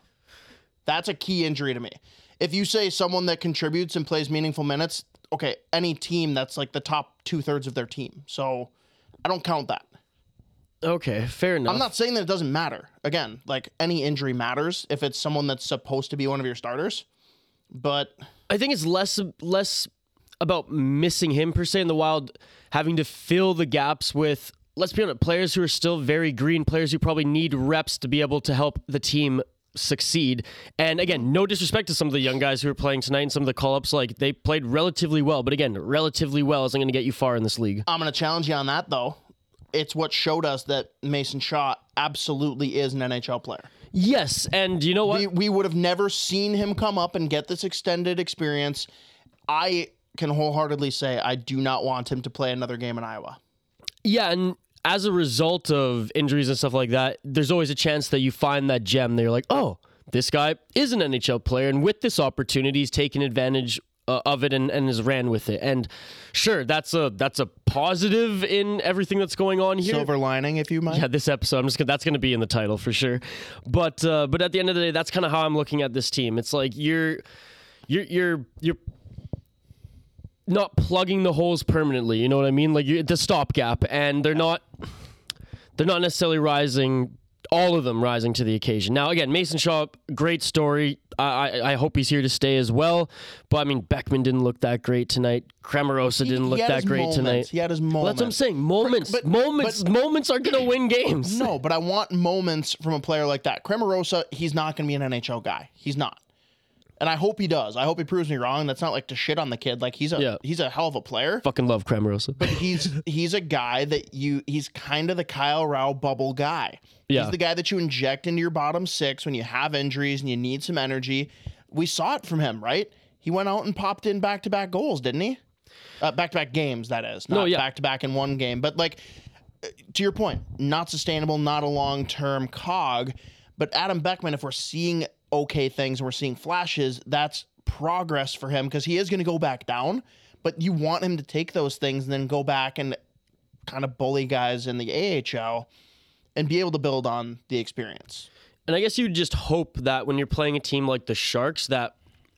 That's a key injury to me. If you say someone that contributes and plays meaningful minutes, okay, any team that's like the top 2/3 of their team. So I don't count that. Okay, fair enough. I'm not saying that it doesn't matter. Again, like, any injury matters if it's someone that's supposed to be one of your starters. But I think it's less about missing him per se, in the Wild having to fill the gaps with, let's be honest, players who are still very green, players who probably need reps to be able to help the team succeed. And again, no disrespect to some of the young guys who are playing tonight and some of the call-ups, like, they played relatively well, but again, relatively well isn't going to get you far in this league. I'm going to challenge you on that, though. It's what showed us that Mason Shaw absolutely is an NHL player. Yes, and you know what? We would have never seen him come up and get this extended experience. I can wholeheartedly say I do not want him to play another game in Iowa. Yeah, and as a result of injuries and stuff like that, there's always a chance that you find that gem. They're like, oh, this guy is an NHL player, and with this opportunity, he's taken advantage of it and has ran with it. And sure, that's a positive in everything that's going on here. Silver lining, if you might. Yeah, this episode, that's going to be in the title for sure. But at the end of the day, that's kind of how I'm looking at this team. It's like you're not plugging the holes permanently. You know what I mean? Like, the stopgap, and they're not necessarily rising. All of them rising to the occasion. Now, again, Mason Shaw, great story. I hope he's here to stay as well. But, Beckman didn't look that great tonight. Cramarosa didn't look that great tonight. He had his moments. Well, that's what I'm saying. Moments are going to win games. No, but I want moments from a player like that. Cramarosa, he's not going to be an NHL guy. He's not. And I hope he does. I hope he proves me wrong. That's not like to shit on the kid. Like, he's a hell of a player. Fucking love Cramarosa. But he's a guy that he's kind of the Kyle Rao bubble guy. Yeah. He's the guy that you inject into your bottom 6 when you have injuries and you need some energy. We saw it from him, right? He went out and popped in back-to-back goals, didn't he? Back-to-back games, that is. Not back-to-back in one game. But, like, to your point, not sustainable, not a long-term cog. But Adam Beckman, if we're seeing okay things, we're seeing flashes, that's progress for him, because he is going to go back down, but you want him to take those things and then go back and kind of bully guys in the AHL and be able to build on the experience. And I guess you just hope that when you're playing a team like the Sharks, that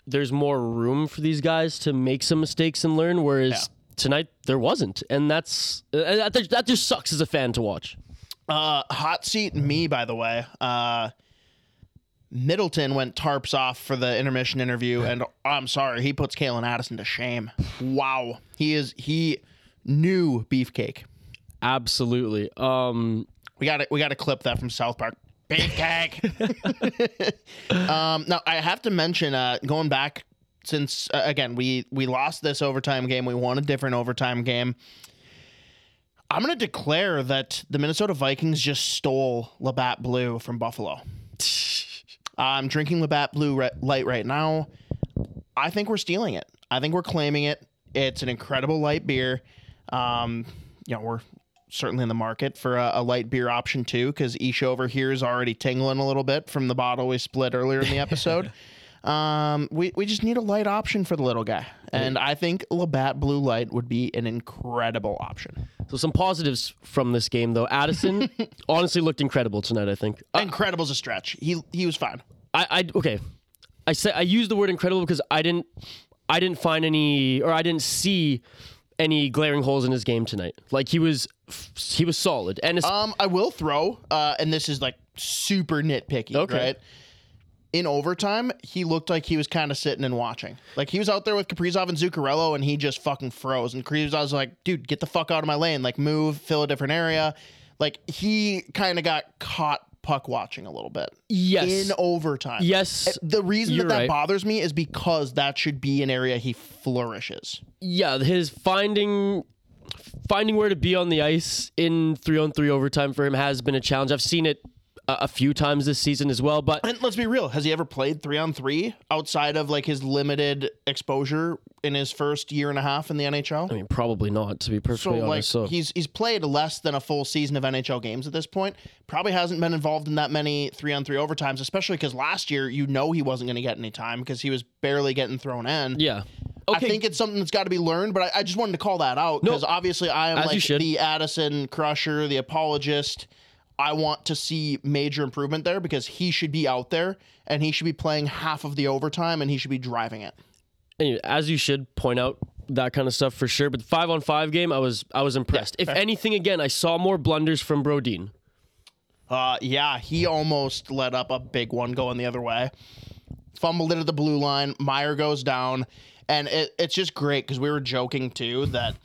there's more room for these guys to make some mistakes and learn, whereas tonight there wasn't. And that just sucks as a fan to watch. Hot seat me, by the way. Middleton went tarps off for the intermission interview, and I'm sorry, he puts Calen Addison to shame. Wow. He knew beefcake. Absolutely. We gotta clip that from South Park. Beefcake. Now I have to mention, going back since again, we lost this overtime game. We won a different overtime game. I'm going to declare that the Minnesota Vikings just stole Labatt Blue from Buffalo. I'm drinking Labatt Blue Light right now. I think we're stealing it. I think we're claiming it. It's an incredible light beer. You know, we're certainly in the market for a light beer option too, because Ish over here is already tingling a little bit from the bottle we split earlier in the episode. We just need a light option for the little guy. And I think Labatt Blue Light would be an incredible option. So some positives from this game, though. Addison honestly looked incredible tonight, I think. Incredible's a stretch. He was fine. Okay. I said I used the word incredible because I didn't find any, or I didn't see any glaring holes in his game tonight. Like he was solid. And I will throw, and this is like super nitpicky, okay, right? In overtime, he looked like he was kind of sitting and watching. Like, he was out there with Kaprizov and Zuccarello, and he just fucking froze. And Kaprizov was like, dude, get the fuck out of my lane. Like, move, fill a different area. Like, he kind of got caught puck watching a little bit. Yes. In overtime. Yes. The reason that right. bothers me is because that should be an area he flourishes. Yeah, his finding where to be on the ice in 3-on-3 overtime for him has been a challenge. I've seen it a few times this season as well, but and let's be real, has he ever played 3-on-3 outside of like his limited exposure in his first year and a half in the NHL? I mean, probably not, to be perfectly honest. So he's played less than a full season of NHL games at this point. Probably hasn't been involved in that many 3-on-3 overtimes, especially because last year he wasn't going to get any time because he was barely getting thrown in. Yeah. Okay. I think it's something that's got to be learned, but I just wanted to call that out because obviously I am like the Addison crusher, the apologist. I want to see major improvement there because he should be out there and he should be playing half of the overtime and he should be driving it. And as you should point out that kind of stuff for sure. But the 5-on-5 game, I was impressed. Yeah, if anything, again, I saw more blunders from Brodin. Yeah, he almost let up a big one going the other way. Fumbled it at the blue line. Meyer goes down. And it's just great because we were joking too that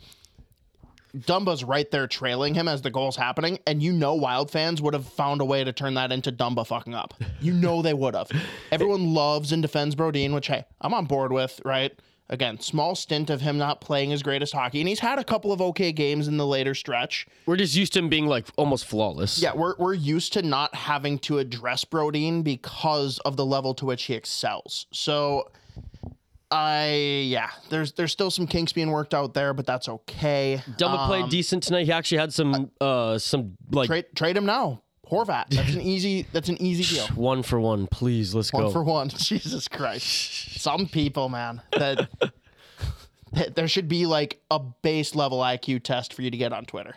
Dumba's right there trailing him as the goal's happening, and Wild fans would have found a way to turn that into Dumba fucking up. They would have. Everyone loves and defends Brodin, which, hey, I'm on board with, right? Again, small stint of him not playing his greatest hockey, and he's had a couple of okay games in the later stretch. We're just used to him being, like, almost flawless. Yeah, we're used to not having to address Brodin because of the level to which he excels. So there's still some kinks being worked out there, but that's okay. Dumba played decent tonight. He actually had some trade him now. Horvat. That's an easy deal. 1 for 1, please. Let's go. 1 for 1. Jesus Christ. Some people, man, that there should be like a base level IQ test for you to get on Twitter.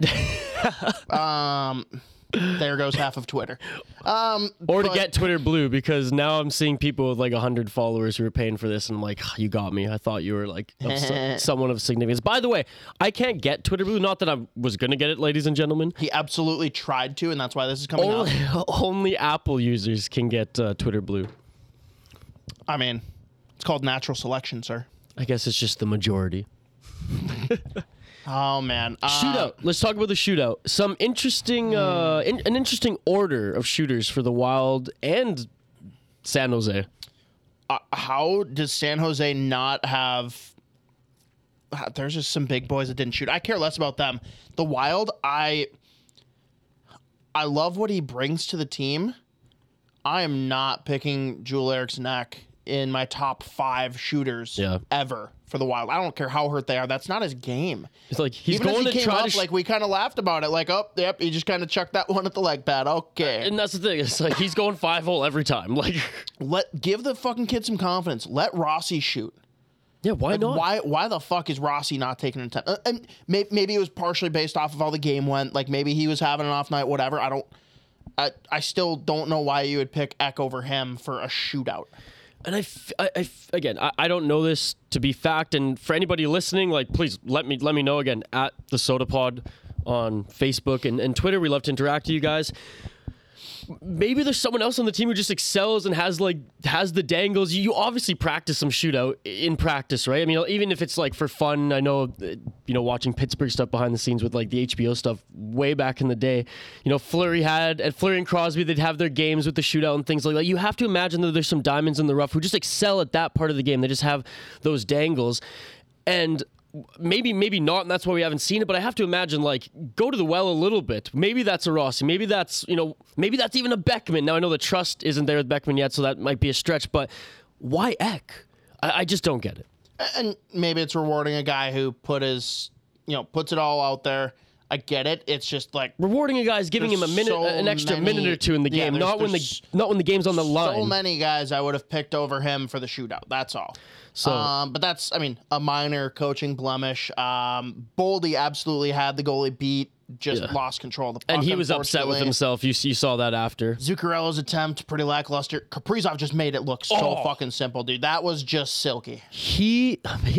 There goes half of Twitter. To get Twitter blue, because now I'm seeing people with like 100 followers who are paying for this, and I'm like, you got me. I thought you were like someone of significance. By the way, I can't get Twitter blue. Not that I was going to get it, ladies and gentlemen. He absolutely tried to, and that's why this is coming up. Only Apple users can get Twitter blue. I mean, it's called natural selection, sir. I guess it's just the majority. Oh, man. Shootout. Let's talk about the shootout. Some interesting, an interesting order of shooters for the Wild and San Jose. How does San Jose not have... There's just some big boys that didn't shoot. I care less about them. The Wild, I love what he brings to the team. I am not picking Jewel Eriksson-Ek in my top 5 shooters ever for the Wild. I don't care how hurt they are. That's not his game. It's like he's even going he to try up, to like we kind of laughed about it. Like, oh, yep, he just kind of chucked that one at the leg pad. Okay. And that's the thing. It's like he's going 5-hole every time. Like, give the fucking kid some confidence. Let Rossi shoot. Yeah, why not? Why the fuck is Rossi not taking an attempt? And maybe it was partially based off of how the game went. Like maybe he was having an off night. Whatever. I still don't know why you would pick Ek over him for a shootout. And I don't know this to be fact. And for anybody listening, like, please let me know again at the Sota Pod on Facebook and Twitter. We love to interact with you guys. maybe there's someone else on the team who just excels and has the dangles. You obviously practice some shootout in practice, right? I mean, even if it's like for fun. I know, watching Pittsburgh stuff behind the scenes with like the HBO stuff way back in the day. You know, Fleury and Crosby, they'd have their games with the shootout and things like that. You have to imagine that there's some diamonds in the rough who just excel at that part of the game. They just have those dangles, and maybe not, and that's why we haven't seen it, but I have to imagine, like, go to the well a little bit. Maybe that's a Rossi. Maybe that's, maybe that's even a Beckman. Now, I know the trust isn't there with Beckman yet, so that might be a stretch, but why Eck? I just don't get it. And maybe it's rewarding a guy who puts it all out there. I get it. It's just like rewarding a guy is giving him an extra minute or two in the game, not when the game's on the line. So many guys I would have picked over him for the shootout. That's all. So, but that's a minor coaching blemish. Boldy absolutely had the goalie beat. Just lost control of the puck, and he was upset with himself. You saw that after Zuccarello's attempt, pretty lackluster. Kaprizov just made it look so fucking simple, dude. That was just silky.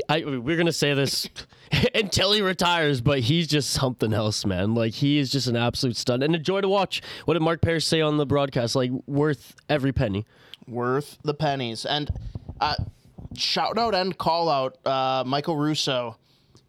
We're gonna say this until he retires, but he's just something else, man. Like, he is just an absolute stud and a joy to watch. What did Mark Parrish say on the broadcast? Like, worth every penny, worth the pennies. And shout out and call out Michael Russo.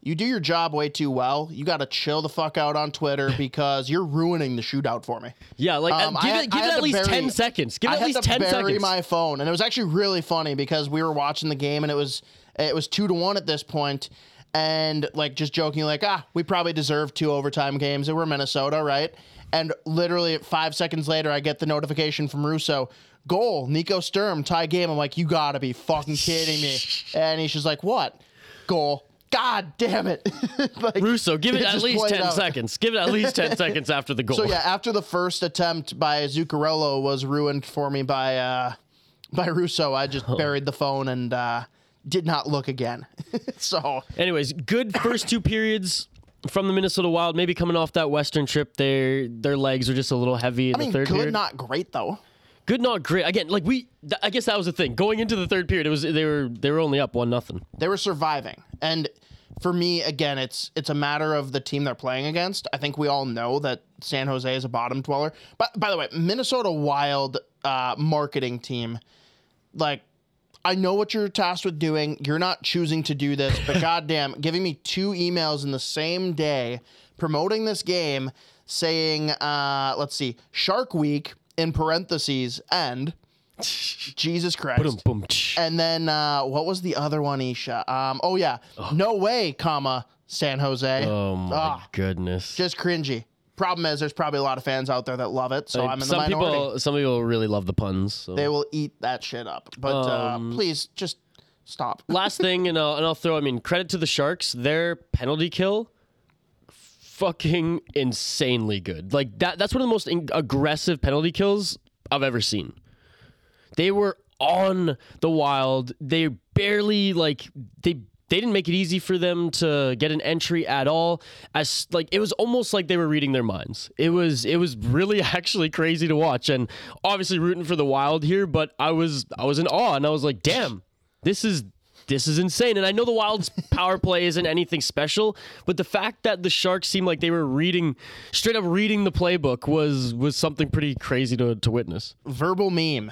You do your job way too well. You got to chill the fuck out on Twitter because you're ruining the shootout for me. Yeah, like give it at least 10 seconds. Give it at least 10 seconds. I had to bury my phone, and it was actually really funny because we were watching the game, and it was 2-1 at this point, and like just joking like, we probably deserve 2 overtime games, and we're Minnesota, right? And literally 5 seconds later, I get the notification from Russo. Goal, Nico Sturm, tie game. I'm like, you got to be fucking kidding me. And he's just like, what? Goal. God damn it. Like, Russo, give it at least 10 seconds. Give it at least 10 seconds after the goal. So, yeah, after the first attempt by Zuccarello was ruined for me by Russo, I just buried the phone and did not look again. So, anyways, good first 2 periods from the Minnesota Wild. Maybe coming off that Western trip, their legs are just a little heavy in the third period. Not great, though. Good, not great. Again, like I guess that was the thing. Going into the third period, they were only up 1-0. They were surviving, and for me, again, it's a matter of the team they're playing against. I think we all know that San Jose is a bottom dweller. But by the way, Minnesota Wild marketing team, like, I know what you're tasked with doing. You're not choosing to do this, but goddamn, giving me 2 emails in the same day promoting this game, saying, let's see, Shark Week. In parentheses, and Jesus Christ. And then what was the other one, Isha? No way, comma, San Jose. Oh, my goodness. Just cringy. Problem is, there's probably a lot of fans out there that love it, so I'm in the minority. Some people really love the puns. So. They will eat that shit up. But please, just stop. Last thing, and I'll throw, credit to the Sharks. Their penalty kill... fucking insanely good. Like, that's one of the most aggressive penalty kills I've ever seen. They were on the Wild. They barely, like, they didn't make it easy for them to get an entry at all. As like, it was almost like they were reading their minds. It was really actually crazy to watch, and obviously rooting for the Wild here, but I was in awe, and I was like, damn, this is insane. And I know the Wild's power play isn't anything special, but the fact that the Sharks seemed like they were straight up reading the playbook was something pretty crazy to witness. Verbal meme.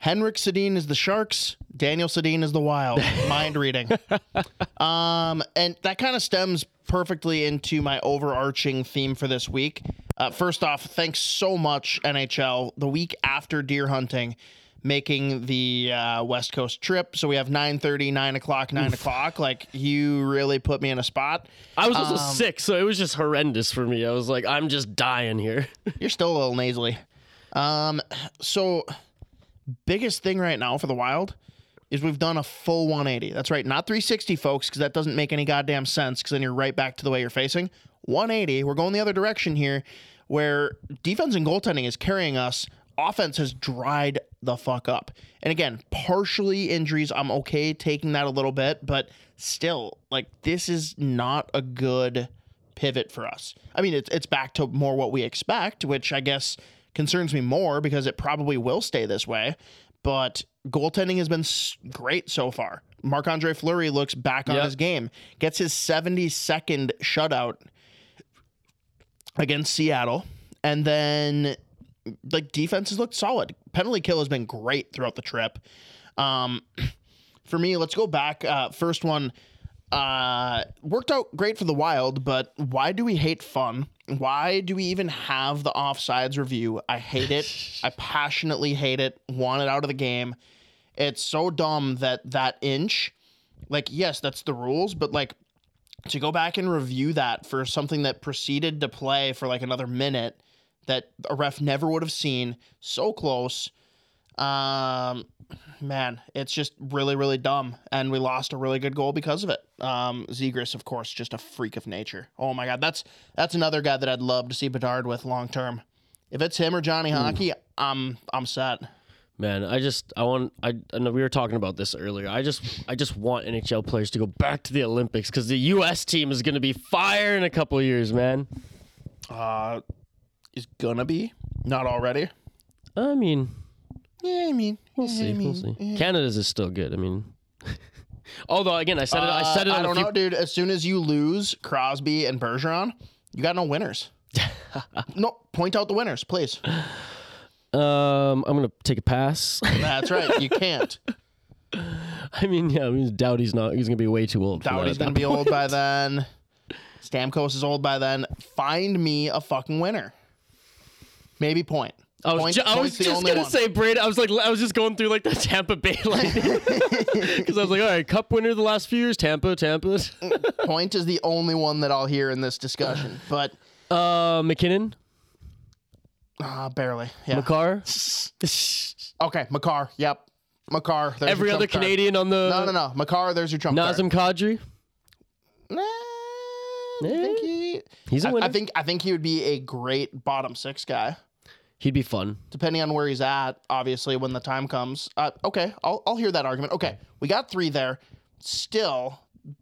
Henrik Sedin is the Sharks. Daniel Sedin is the Wild. Mind reading. And that kind of stems perfectly into my overarching theme for this week. First off, thanks so much, NHL. The week after deer hunting, making the West Coast trip. So we have 9:30, 9 o'clock, 9 o'clock. Like, you really put me in a spot. I was also sick, so it was just horrendous for me. I was like, I'm just dying here. You're still a little nasally. So biggest thing right now for the Wild is we've done a full 180. That's right. Not 360, folks, because that doesn't make any goddamn sense, because then you're right back to the way you're facing. 180. We're going the other direction here, where defense and goaltending is carrying us. Offense has dried the fuck up. And again, partially injuries. I'm okay taking that a little bit, but still, like, this is not a good pivot for us. I mean, it's back to more what we expect, which I guess concerns me more because it probably will stay this way. But goaltending has been great so far. Marc-André Fleury looks back on his game, gets his 72nd shutout against Seattle, and then like, defense has looked solid. Penalty kill has been great throughout the trip. For me, let's go back. First one, worked out great for the Wild, but why do we hate fun? Why do we even have the offsides review? I hate it. I passionately hate it. Want it out of the game. It's so dumb that inch, like, yes, that's the rules, but, like, to go back and review that for something that proceeded to play for, like, another minute that a ref never would have seen, so close. Man, it's just really, really dumb, and we lost a really good goal because of it. Zegras, of course, just a freak of nature. Oh, my God, that's another guy that I'd love to see Bedard with long-term. If it's him or Johnny Hockey, I'm set. Man, I know we were talking about this earlier. I just want NHL players to go back to the Olympics because the U.S. team is going to be fire in a couple of years, man. Is going to be? Not already? I mean... Yeah, I mean... We'll see. Yeah. Canada's is still good, I mean... Although, again, I said it. I don't know, dude. As soon as you lose Crosby and Bergeron, you got no winners. No, point out the winners, please. I'm going to take a pass. That's right. You can't. I mean, yeah, Doughty's not. He's going to be way too old. Doughty's going to be old by then. Stamkos is old by then. Find me a fucking winner. Maybe point. I was just going to say, Brady, I was just going through, like, the Tampa Bay Lightning. Because I was like, all right, cup winner the last few years, Tampa. Point is the only one that I'll hear in this discussion. But McKinnon? Barely. Yeah. Makar? Okay, Makar. Yep. Makar. Every other Canadian card. On the... No. Makar, there's your trump Nazem card. Kadri? Nah. He's a winner. I think he would be a great bottom six guy. He'd be fun. Depending on where he's at, obviously, when the time comes. Okay, I'll hear that argument. Okay, we got three there. Still,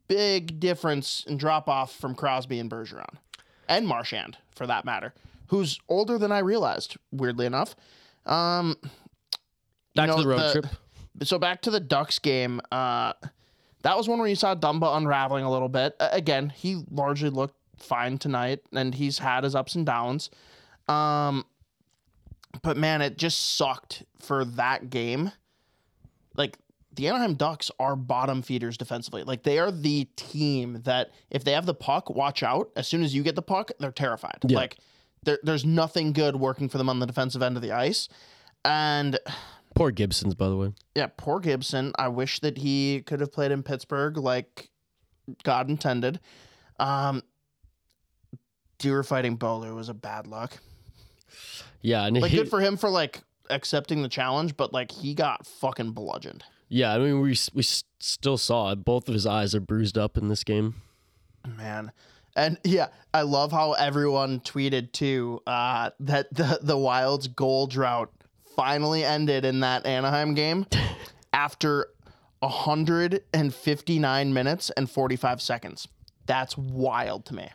big difference in drop-off from Crosby and Bergeron. And Marchand, for that matter, who's older than I realized, weirdly enough. Back to the road trip. So back to the Ducks game. That was one where you saw Dumba unraveling a little bit. Again, he largely looked fine tonight, and he's had his ups and downs. But, man, it just sucked for that game. Like, the Anaheim Ducks are bottom feeders defensively. Like, they are the team that if they have the puck, watch out. As soon as you get the puck, they're terrified. Yeah. Like, there's nothing good working for them on the defensive end of the ice. And... Poor Gibson's, by the way. Yeah, poor Gibson. I wish that he could have played in Pittsburgh like God intended. Dewar fighting Bowler was a bad luck. Yeah, and like, good for him for, like, accepting the challenge, but, like, he got fucking bludgeoned. Yeah, I mean, we still saw it. Both of his eyes are bruised up in this game. Man. And, yeah, I love how everyone tweeted, too, that the Wild's goal drought finally ended in that Anaheim game after 159 minutes and 45 seconds. That's wild to me.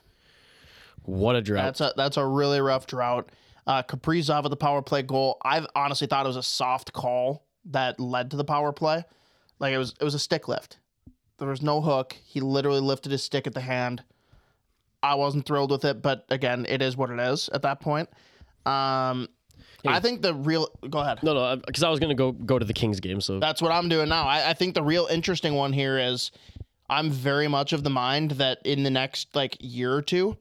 What a drought. That's a really rough drought. Kaprizov with the power play goal. I honestly thought it was a soft call that led to the power play. Like, it was a stick lift. There was no hook. He literally lifted his stick at the hand. I wasn't thrilled with it, but again, it is what it is at that point. I think the real... Go ahead. No, because I was going to go to the Kings game, so... That's what I'm doing now. I think the real interesting one here is I'm very much of the mind that in the next, like, year or two,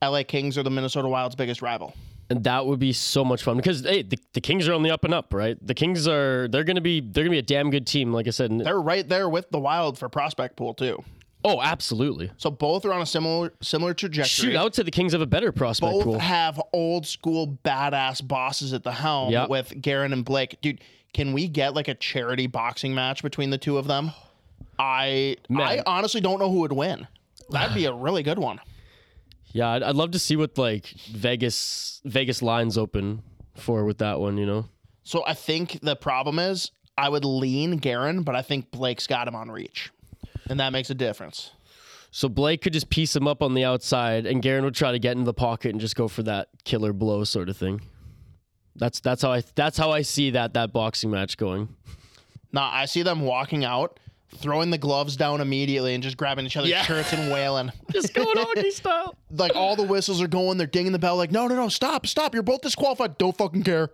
LA Kings are the Minnesota Wild's biggest rival. And that would be so much fun because, hey, the Kings are on the up and up, right? The Kings they're gonna be a damn good team, like I said. And they're right there with the Wild for prospect pool too. Oh, absolutely. So both are on a similar trajectory. Shoot, I would say the Kings have a better prospect pool. Both have old school badass bosses at the helm with Guerin and Blake. Dude, can we get like a charity boxing match between the two of them? I honestly don't know who would win. That'd be a really good one. Yeah, I'd love to see what, like, Vegas lines open for with that one, you know? So I think the problem is I would lean Guerin, but I think Blake's got him on reach, and that makes a difference. So Blake could just piece him up on the outside, and Guerin would try to get into the pocket and just go for that killer blow sort of thing. That's how I see that boxing match going. Nah, I see them walking out, throwing the gloves down immediately and just grabbing each other's shirts and wailing. Just going hockey style. Like, all the whistles are going. They're dinging the bell like, no, stop. You're both disqualified. Don't fucking care.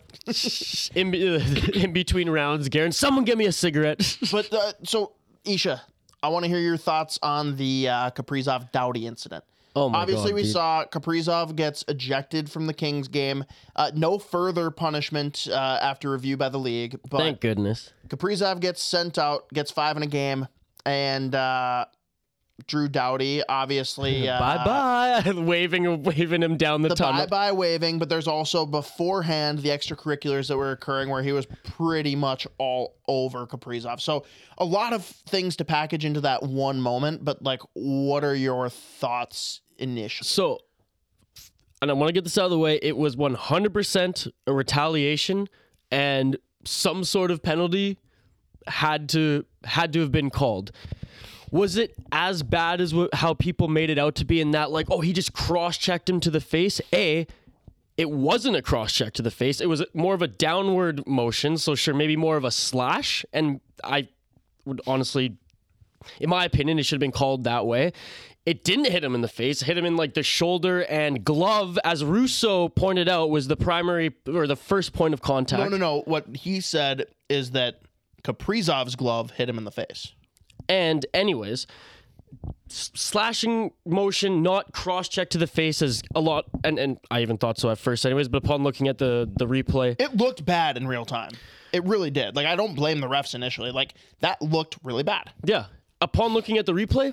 In between rounds, Garen, someone give me a cigarette. But so, Isha, I want to hear your thoughts on the Kaprizov-Doughty incident. Oh my Obviously, God, we dude. Saw Kaprizov gets ejected from the Kings game. No further punishment after review by the league. But thank goodness. Kaprizov gets sent out, gets 5 in a game, and Drew Doughty, obviously. Bye-bye. Waving him down the tunnel. Bye-bye waving, but there's also beforehand the extracurriculars that were occurring where he was pretty much all over Kaprizov. So a lot of things to package into that one moment, but, like, what are your thoughts initially? So, and I want to get this out of the way, it was 100% a retaliation, and some sort of penalty had to have been called. Was it as bad as how people made it out to be in that, like, oh, he just cross-checked him to the face? A, it wasn't a cross-check to the face. It was more of a downward motion, so sure, maybe more of a slash, and I would honestly, in my opinion, it should have been called that way. It didn't hit him in the face. It hit him in, like, the shoulder and glove, as Russo pointed out, was the primary or the first point of contact. No. What he said is that Kaprizov's glove hit him in the face. And anyways, slashing motion, not cross-check to the face is a lot. And I even thought so at first anyways, but upon looking at the replay, it looked bad in real time. It really did. Like, I don't blame the refs initially. Like, that looked really bad. Yeah. Upon looking at the replay,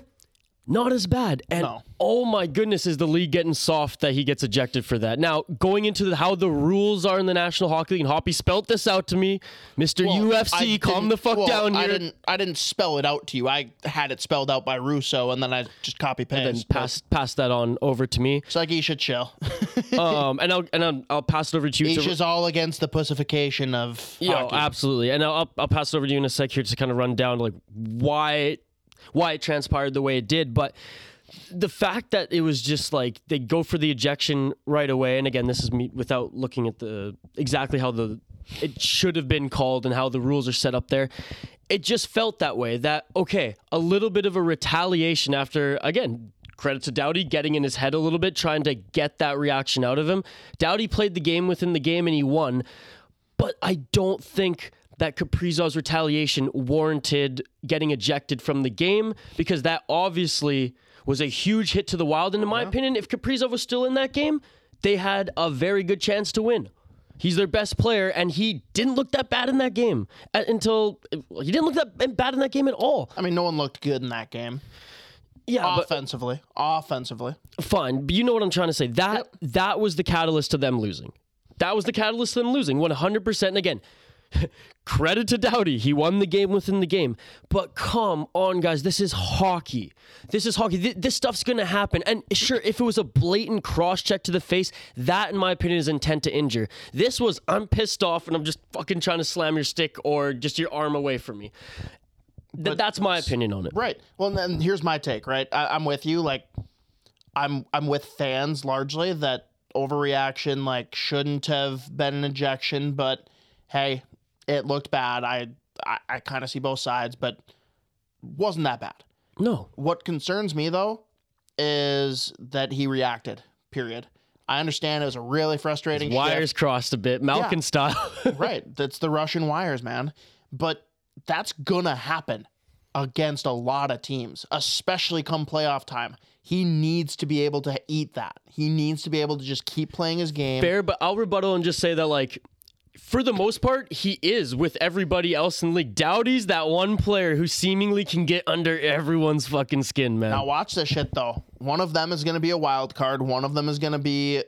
not as bad. And Oh my goodness, is the league getting soft that he gets ejected for that. Now, going into how the rules are in the National Hockey League, and Hoppy spelt this out to me. Mr. UFC, calm the fuck down here. I didn't spell it out to you. I had it spelled out by Russo, and then I just copy-paste. And then pass that on over to me. It's like, Isha, chill. And I'll pass it over to you. Isha's all against the pussification of hockey. Absolutely. And I'll pass it over to you in a sec here to kind of run down, like, why it transpired the way it did, but the fact that it was just like they go for the ejection right away, and again, this is me without looking at the exactly how it should have been called and how the rules are set up there. It just felt that way, that, okay, a little bit of a retaliation after, again, credit to Doughty getting in his head a little bit, trying to get that reaction out of him. Doughty played the game within the game and he won, but I don't think that Kaprizov's retaliation warranted getting ejected from the game, because that obviously was a huge hit to the Wild. And in my opinion, if Kaprizov was still in that game, they had a very good chance to win. He's their best player, and he didn't look that bad in that game he didn't look that bad in that game at all. I mean, no one looked good in that game. Yeah, offensively. Fine, but you know what I'm trying to say. That was the catalyst to them losing. 100%. And again, credit to Doughty. He won the game within the game. But come on, guys. This is hockey. This stuff's going to happen. And sure, if it was a blatant cross-check to the face, that, in my opinion, is intent to injure. This was, I'm pissed off and I'm just fucking trying to slam your stick or just your arm away from me. That's my opinion on it. Right. Well, and here's my take, right? I'm with you. Like, I'm with fans largely that overreaction, like, shouldn't have been an ejection, but hey, it looked bad. I kind of see both sides, but wasn't that bad. No. What concerns me, though, is that he reacted, period. I understand it was a really frustrating shift. Wires crossed a bit, Malkin style. Right. That's the Russian wires, man. But that's going to happen against a lot of teams, especially come playoff time. He needs to be able to eat that. He needs to be able to just keep playing his game. Fair, but I'll rebuttal and just say that, like, for the most part, he is with everybody else in the league. Doughty's that one player who seemingly can get under everyone's fucking skin, man. Now watch this shit, though. One of them is going to be a wild card. One of them is going to be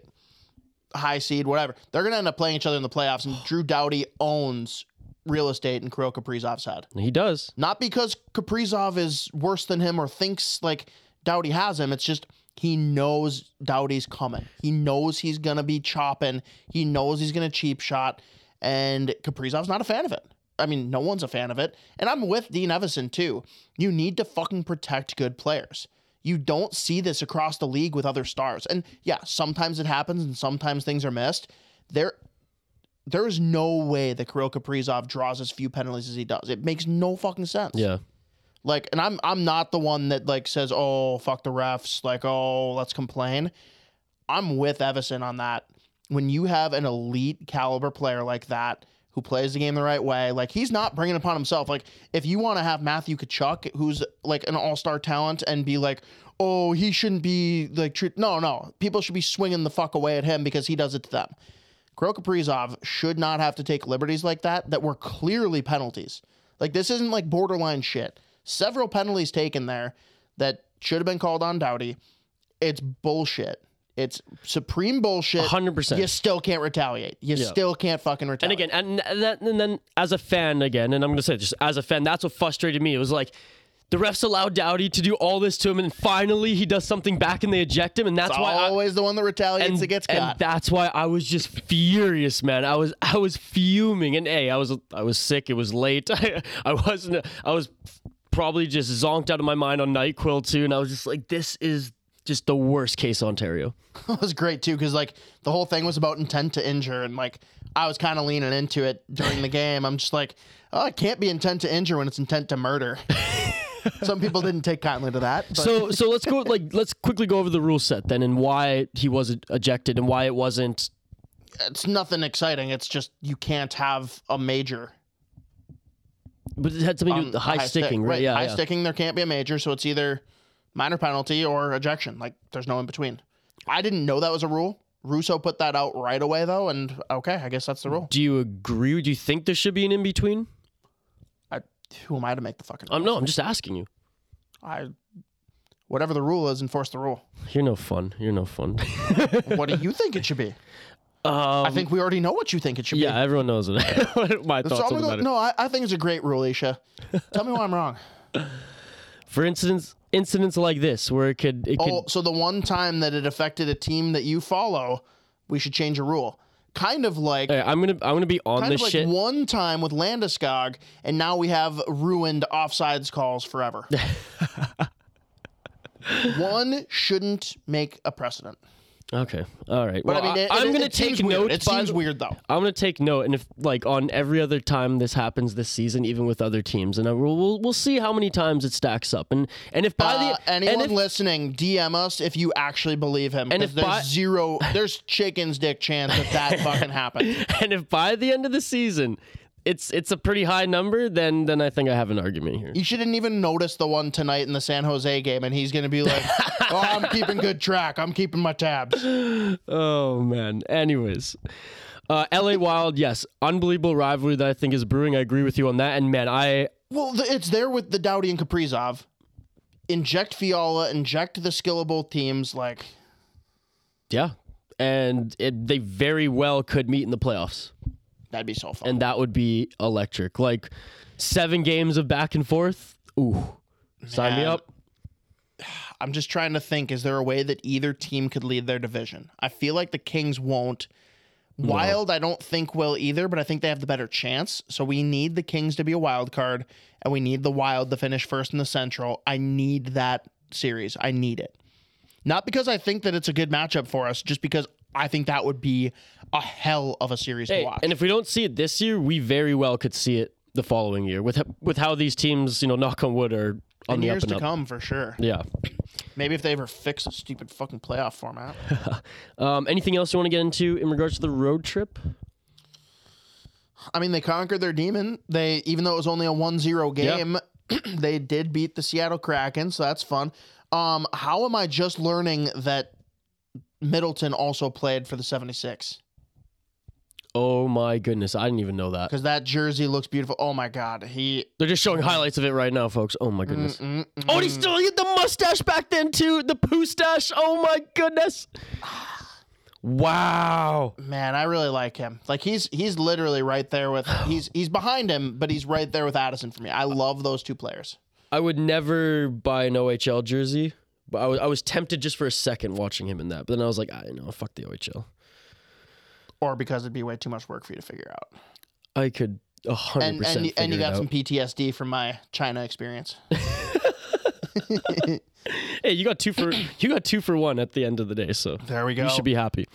high seed, whatever. They're going to end up playing each other in the playoffs, and Drew Doughty owns real estate in Kirill Kaprizov's head. He does. Not because Kaprizov is worse than him or thinks, like, Doughty has him. It's just, he knows Doughty's coming. He knows he's going to be chopping. He knows he's going to cheap shot. And Kaprizov's not a fan of it. I mean, no one's a fan of it. And I'm with Dean Evison, too. You need to fucking protect good players. You don't see this across the league with other stars. And yeah, sometimes it happens and sometimes things are missed. There is no way that Kirill Kaprizov draws as few penalties as he does. It makes no fucking sense. Yeah. Like, and I'm not the one that like says, oh, fuck the refs, like, oh, let's complain. I'm with Evison on that. When you have an elite caliber player like that who plays the game the right way, like, he's not bringing it upon himself. Like, if you want to have Matthew Tkachuk, who's like an all-star talent, and be like, oh, he shouldn't be like no, people should be swinging the fuck away at him because he does it to them. Kirill Kaprizov should not have to take liberties like that were clearly penalties. Like, this isn't like borderline shit. Several penalties taken there that should have been called on Doughty. It's bullshit. It's supreme bullshit. 100%. You still can't retaliate. You still can't fucking retaliate. And again, and then as a fan again, and I'm going to say just as a fan, that's what frustrated me. It was like, the refs allowed Doughty to do all this to him, and finally he does something back and they eject him, and that's why always the one that retaliates that gets caught. And that's why I was just furious, man. I was fuming, and I was sick. It was late. I was probably just zonked out of my mind on NyQuil too, and I was just like, this is just the worst case Ontario. It was great too, because like the whole thing was about intent to injure, and like I was kind of leaning into it during the game. I'm just like, oh, it can't be intent to injure when it's intent to murder. Some people didn't take kindly to that. But. So let's quickly go over the rule set then, and why he wasn't ejected and why it wasn't. It's nothing exciting. It's just you can't have a major. But it had something to do with the high sticking, right? Yeah, high sticking. There can't be a major, so it's either minor penalty or ejection. Like, there's no in between. I didn't know that was a rule. Russo put that out right away though, and okay, I guess that's the rule. Do you agree? Do you think there should be an in between? Who am I to make the fucking rule? No, I'm just asking you. Whatever the rule is, enforce the rule. You're no fun. What do you think it should be? I think we already know what you think it should be. Yeah, everyone knows what my thoughts are about it. No, I think it's a great rule, Isha. Tell me why I'm wrong. For instance, incidents like this where it could... so the one time that it affected a team that you follow, we should change a rule. Kind of like... Hey, I'm gonna be on this shit. Kind of like one time with Landeskog, and now we have ruined offsides calls forever. One shouldn't make a precedent. Okay. All right. But well, I mean, I'm going to take note. It seems weird, though. I'm going to take note, and if, like, on every other time this happens this season, even with other teams, and we'll see how many times it stacks up. And if by anyone listening, DM us if you actually believe him, because there's chicken's dick chance that fucking happened. And if by the end of the season it's a pretty high number, then I think I have an argument here. You shouldn't even notice the one tonight in the San Jose game, and he's going to be like, oh, I'm keeping good track. I'm keeping my tabs. Oh, man. Anyways. LA Wild, yes. Unbelievable rivalry that I think is brewing. I agree with you on that. And, man, Well, it's there with the Doughty and Kaprizov. Inject Fiala. Inject the skill of both teams. Like... Yeah. And they very well could meet in the playoffs. That'd be so fun. And that would be electric. Like 7 games of back and forth. Ooh. Man, sign me up. I'm just trying to think, is there a way that either team could lead their division? I feel like the Kings won't. Wild, no. I don't think will either, but I think they have the better chance. So we need the Kings to be a wild card, and we need the Wild to finish first in the Central. I need that series. I need it. Not because I think that it's a good matchup for us, just because I think that would be a hell of a series to watch. And if we don't see it this year, we very well could see it the following year with how these teams, you know, knock on wood, are on the up and up. In years to come, for sure. Yeah. Maybe if they ever fix the stupid fucking playoff format. Anything else you want to get into in regards to the road trip? I mean, they conquered their demon. They, even though it was only a 1-0 game, they did beat the Seattle Kraken, so that's fun. How am I just learning that Middleton also played for the 76? Oh my goodness, I didn't even know that. Because that jersey looks beautiful. Oh my god, they're just showing highlights of it right now, folks. Oh my goodness. Oh, and he still had the mustache back then too, the poostache. Oh my goodness. Wow. Man, I really like him. Like he's literally right there with he's behind him, but he's right there with Addison for me. I love those two players. I would never buy an OHL jersey. But I was tempted just for a second watching him in that. But then I was like, I know, fuck the OHL. Or because it'd be way too much work for you to figure out. I could 100% and you got some PTSD from my China experience. Hey, you got two for one at the end of the day, so there we go. You should be happy.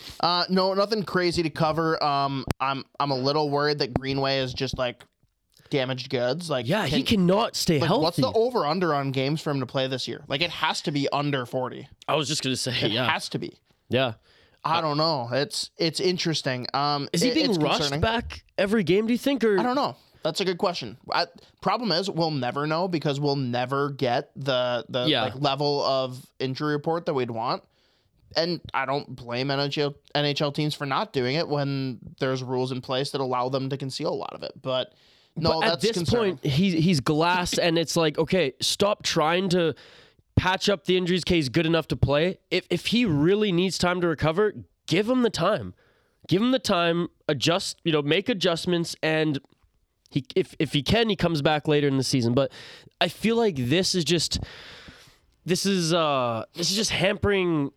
No, nothing crazy to cover. I'm a little worried that Greenway is just like damaged goods. Like, yeah, he cannot stay healthy. What's the over-under on games for him to play this year? Like, it has to be under 40. I was just going to say, it has to be. Yeah. I don't know. It's interesting. Is he being rushed back every game, do you think? Or I don't know. That's a good question. Problem is, we'll never know because we'll never get the level of injury report that we'd want. And I don't blame NHL teams for not doing it when there's rules in place that allow them to conceal a lot of it. But no, but at this point, he's glassed, and it's like, okay, stop trying to patch up the injuries. He's good enough to play. If he really needs time to recover, give him the time. Give him the time. Adjust. Make adjustments, and if he can, he comes back later in the season. But I feel like this is just hampering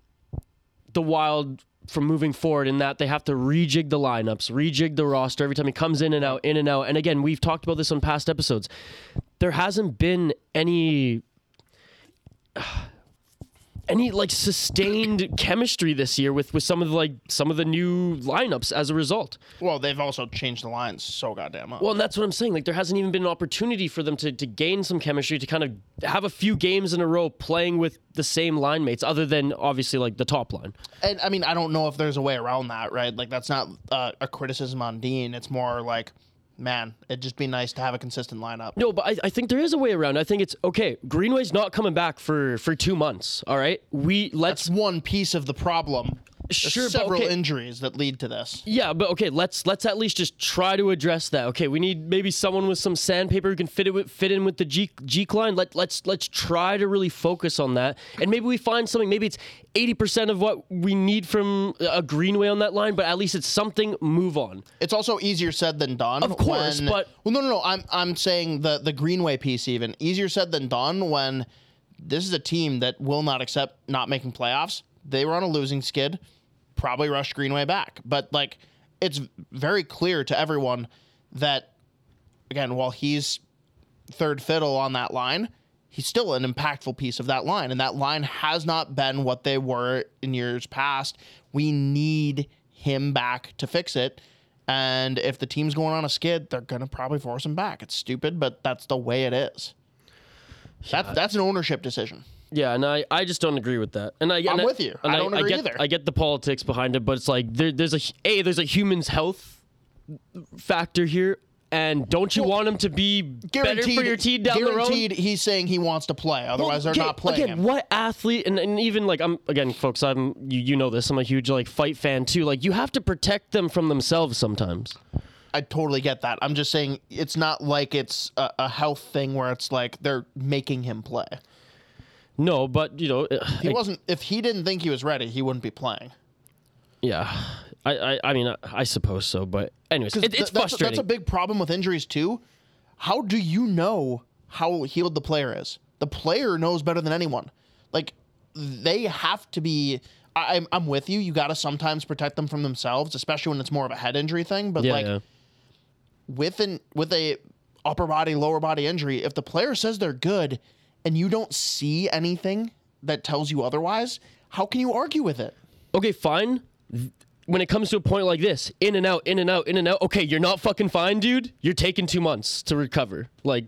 the Wild from moving forward, in that they have to rejig the lineups, rejig the roster every time he comes in and out. And again, we've talked about this on past episodes. There hasn't been any like sustained chemistry this year with some of the new lineups as a result. Well, they've also changed the lines so goddamn much. Well, and that's what I'm saying. Like, there hasn't even been an opportunity for them to gain some chemistry, to kind of have a few games in a row playing with the same line mates, other than obviously like the top line. And I mean, I don't know if there's a way around that, right? Like, that's not a criticism on Dean. It's more like, man, it'd just be nice to have a consistent lineup. No, but I think there is a way around. I think it's, okay, Greenway's not coming back for 2 months, all right? That's one piece of the problem. Sure, several injuries that lead to this. Yeah, but okay, let's at least just try to address that. Okay, we need maybe someone with some sandpaper who can fit in with the G line. Let's try to really focus on that, and maybe we find something. Maybe it's 80% of what we need from a Greenway on that line, but at least it's something. Move on. It's also easier said than done. Of course, no. I'm saying the Greenway piece, even easier said than done, when this is a team that will not accept not making playoffs. They were on a losing skid, probably rushed Greenway back. But, like, it's very clear to everyone that, again, while he's third fiddle on that line, he's still an impactful piece of that line. And that line has not been what they were in years past. We need him back to fix it. And if the team's going on a skid, they're going to probably force him back. It's stupid, but that's the way it is. Yeah. That's an ownership decision. Yeah, and I just don't agree with that. And I'm with you. I don't agree either. I get the politics behind it, but it's like there's a human's health factor here, and don't you want him to be better for your team down the road? Guaranteed, he's saying he wants to play. Otherwise, they're not playing him. What athlete? And even like folks, you know this. I'm a huge fight fan too. Like, you have to protect them from themselves sometimes. I totally get that. I'm just saying it's not like it's a health thing where it's like they're making him play. No, but, he wasn't. If he didn't think he was ready, he wouldn't be playing. Yeah. I mean, I suppose so. But anyways, it's frustrating. That's a big problem with injuries, too. How do you know how healed the player is? The player knows better than anyone. Like, they have to be... I'm with you. You got to sometimes protect them from themselves, especially when it's more of a head injury thing. But, with a upper body, lower body injury, if the player says they're good... and you don't see anything that tells you otherwise, how can you argue with it? Okay, fine. When it comes to a point like this, in and out, in and out, in and out, okay, you're not fucking fine, dude. You're taking 2 months to recover. Like,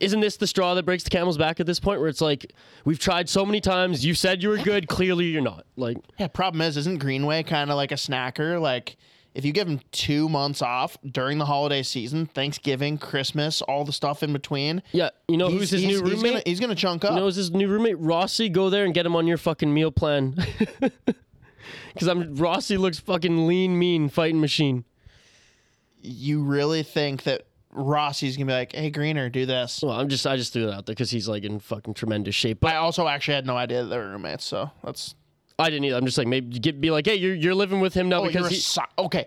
isn't this the straw that breaks the camel's back at this point, where it's like, we've tried so many times, you said you were good, clearly you're not. Like, yeah, problem is, isn't Greenway kind of like a snacker? Like, if you give him 2 months off during the holiday season, Thanksgiving, Christmas, all the stuff in between. Yeah, who's his new roommate? He's going to chunk up. Who's his new roommate? Rossi, go there and get him on your fucking meal plan. Because Rossi looks fucking lean, mean, fighting machine. You really think that Rossi's going to be like, hey, Greener, do this? Well, I just threw it out there because he's like in fucking tremendous shape. But I also actually had no idea that they were roommates, so that's... I didn't either. I'm just like, maybe be like, hey, you're living with him now because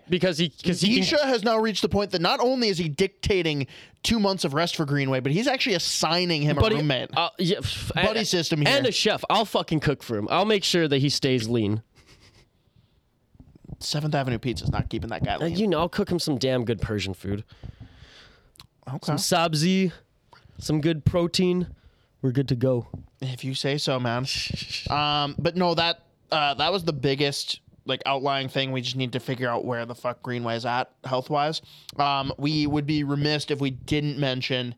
Because has now reached the point that not only is he dictating 2 months of rest for Greenway, but he's actually assigning him a roommate, buddy system here, and a chef. I'll fucking cook for him. I'll make sure that he stays lean. Seventh Avenue Pizza is not keeping that guy lean. I'll cook him some damn good Persian food. Okay. Some sabzi, some good protein. We're good to go. If you say so, man. But no, that was the biggest like outlying thing. We just need to figure out where the fuck Greenway's at health wise. We would be remiss if we didn't mention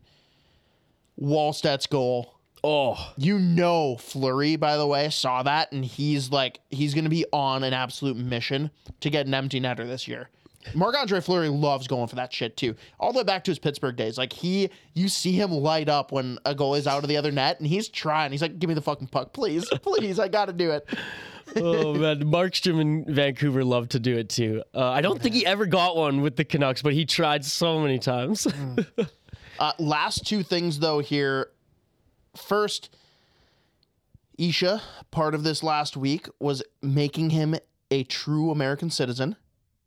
Wallstedt's goal. Oh, you know, Fleury, by the way, saw that, and he's like, he's going to be on an absolute mission to get an empty netter this year. Marc-Andre Fleury loves going for that shit too. All the way back to his Pittsburgh days. Like you see him light up when a goalie's out of the other net and he's trying. He's like, give me the fucking puck, please. Please, I got to do it. Oh, man. Markstrom in Vancouver loved to do it too. I don't think he ever got one with the Canucks, but he tried so many times. Last two things though here. First, Isha, part of this last week was making him a true American citizen.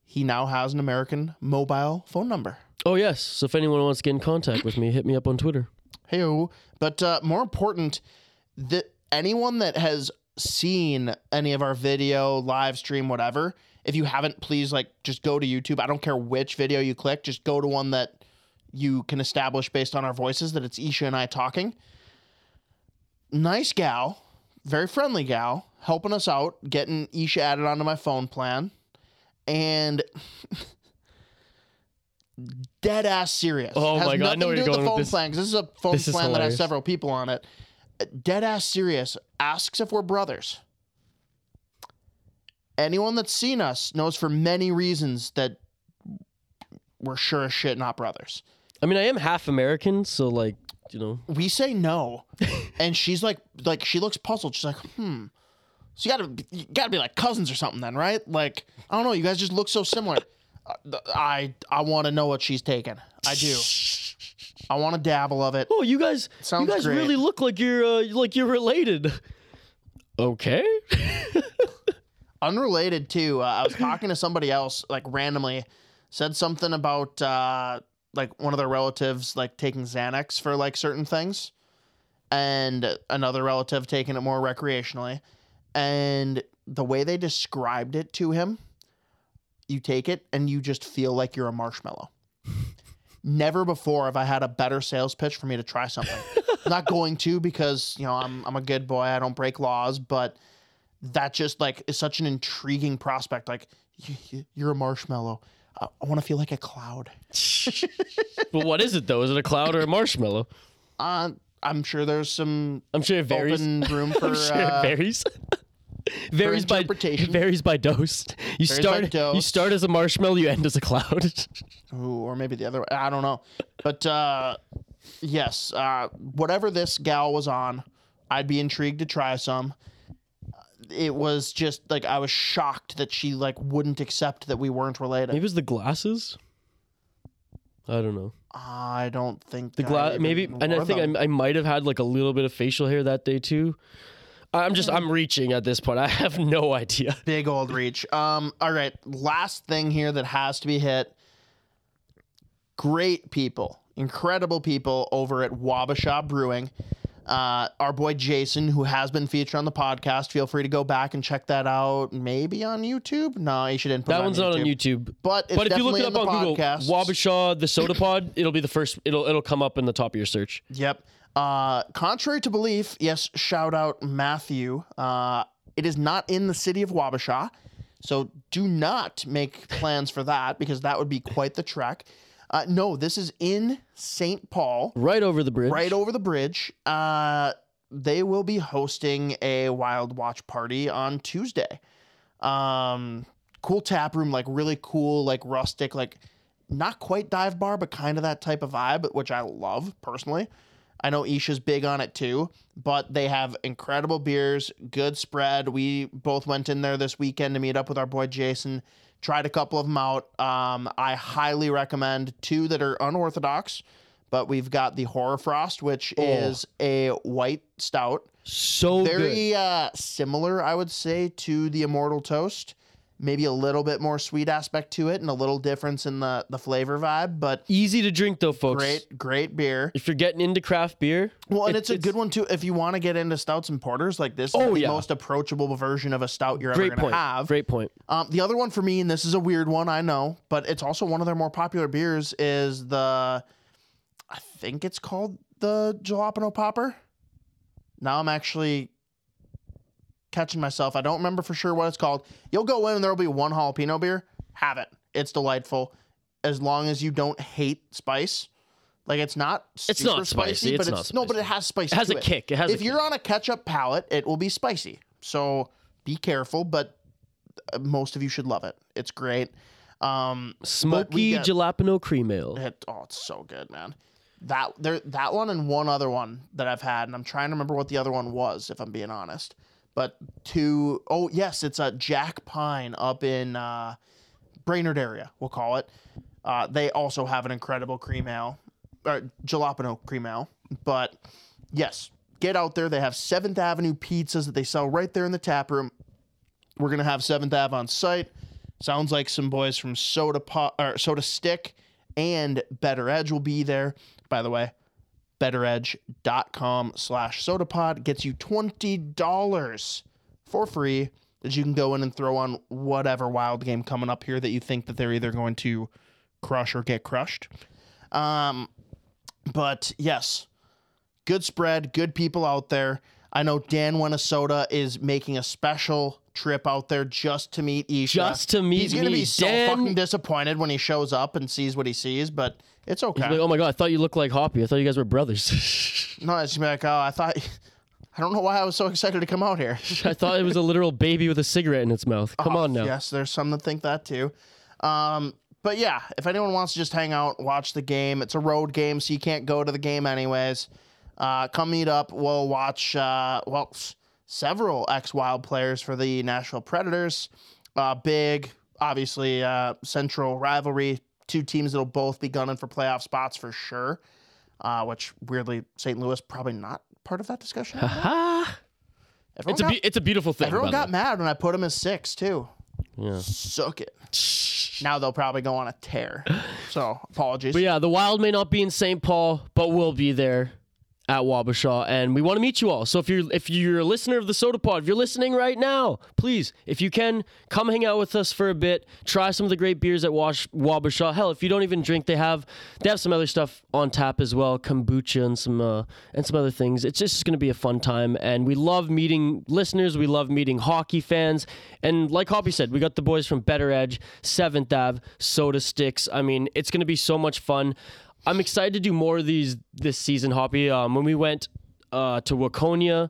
He now has an American mobile phone number. Oh, yes. So if anyone wants to get in contact with me, hit me up on Twitter. Hey-o. But more important, anyone that has seen any of our video, live stream, whatever, if you haven't, please like just go to YouTube. I don't care which video you click. Just go to one that you can establish based on our voices that it's Isha and I talking. Nice gal, very friendly gal, helping us out, getting Isha added onto my phone plan. And dead ass serious. Oh my God! No, you're going with this. Plan, this is a phone plan that has several people on it. Dead ass serious. Asks if we're brothers. Anyone that's seen us knows for many reasons that we're sure as shit not brothers. I mean, I am half American, so like, you know. We say no, and she's like she looks puzzled. She's like, So you gotta be like cousins or something then, right? Like, I don't know. You guys just look so similar. I want to know what she's taking. I do. I want to dabble of it. Oh, you guys great. Really look like you're related. Okay. Unrelated too. I was talking to somebody else, like randomly, said something about like one of their relatives like taking Xanax for like certain things, and another relative taking it more recreationally. And the way they described it to him, you take it and you just feel like you're a marshmallow. Never before have I had a better sales pitch for me to try something. Not going to, because, you know, I'm a good boy. I don't break laws, but that just like is such an intriguing prospect. Like you're a marshmallow. I want to feel like a cloud. But what is it though? Is it a cloud or a marshmallow? I'm sure there's some. I'm sure it varies. Open room for. I'm sure it varies. Varies by interpretation. Varies by dose. You start as a marshmallow. You end as a cloud. Ooh, or maybe the other way. I don't know. But yes, whatever this gal was on, I'd be intrigued to try some. It was just like I was shocked that she like wouldn't accept that we weren't related. Maybe it was the glasses. I don't know. I don't think the glass. Maybe, and I think I might have had like a little bit of facial hair that day too. I'm reaching at this point. I have no idea. Big old reach. All right. Last thing here that has to be hit. Great people, incredible people over at Wabasha Brewing. Our boy Jason, who has been featured on the podcast, feel free to go back and check that out. Maybe on YouTube. No, you shouldn't. Put that one's not on YouTube. But if you look it up on Google, Wabasha, the Sota Pod, it'll be the first. It'll come up in the top of your search. Yep. Contrary to belief, yes. Shout out Matthew. It is not in the city of Wabasha, so do not make plans for that because that would be quite the trek. No, this is in St. Paul. Right over the bridge. They will be hosting a Wild Watch party on Tuesday. Cool tap room, like really cool, like rustic, like not quite dive bar, but kind of that type of vibe, which I love personally. I know Isha's big on it too, but they have incredible beers, good spread. We both went in there this weekend to meet up with our boy Jason. Tried a couple of them out. I highly recommend two that are unorthodox, but we've got the Horror Frost, which is a white stout. So very good. Similar, I would say, to the Immortal Toast. Maybe a little bit more sweet aspect to it and a little difference in the flavor vibe, but easy to drink though, folks. Great beer. If you're getting into craft beer. Well, and it's a good one too. If you want to get into stouts and porters, like this is the most approachable version of a stout you're ever going to have. Great point. The other one for me, and this is a weird one, I know, but it's also one of their more popular beers is I think it's called the Jalapeno Popper. Now I'm actually catching myself. I don't remember for sure what it's called. You'll go in and there'll be one jalapeno beer. Have it. It's delightful. As long as you don't hate spice. Like, it's not super spicy. But it's no, but it has spice. It has a kick. It has a kick. If you're on a ketchup palate, it will be spicy. So be careful, but most of you should love it. It's great. Smoky jalapeno cream ale. It's so good, man. That one and one other one that I've had, and I'm trying to remember what the other one was, if I'm being honest. But it's a Jack Pine up in Brainerd area, we'll call it. They also have an incredible cream ale, or jalapeno cream ale. But yes, get out there. They have 7th Avenue pizzas that they sell right there in the tap room. We're going to have 7th Ave on site. Sounds like some boys from Sota Stick and Better Edge will be there. By the way, betteredge.com/SotaPod gets you $20 for free that you can go in and throw on whatever wild game coming up here that you think that they're either going to crush or get crushed. But yes, good spread, good people out there. I know Dan Winnasota is making a special trip out there just to meet Isha. He's going to be so fucking disappointed when he shows up and sees what he sees, but it's okay. He's like, oh my God, I thought you looked like Hoppy. I thought you guys were brothers. No, it's like, oh, I don't know why I was so excited to come out here. I thought it was a literal baby with a cigarette in its mouth. Come on now. Yes, there's some that think that too. But yeah, if anyone wants to just hang out, watch the game, it's a road game, so you can't go to the game anyways. Come meet up. We'll watch, several ex-Wild players for the Nashville Predators. Big, obviously, central rivalry. Two teams that'll both be gunning for playoff spots for sure, which, weirdly, St. Louis probably not part of that discussion. It's a beautiful thing. Everyone got mad when I put them as 6, too. Yeah. Suck it. Now they'll probably go on a tear. So, apologies. But yeah, the Wild may not be in St. Paul, but we'll be there at Wabasha, and we want to meet you all. So if you're a listener of the Sota Pod, if you're listening right now, please, if you can, come hang out with us for a bit. Try some of the great beers at Wabasha. Hell, if you don't even drink, they have some other stuff on tap as well, kombucha and some other things. It's just going to be a fun time, and we love meeting listeners. We love meeting hockey fans, and like Hoppy said, we got the boys from Better Edge, 7th Ave, Sota Sticks. I mean, it's going to be so much fun. I'm excited to do more of these this season, Hoppy. When we went to Waconia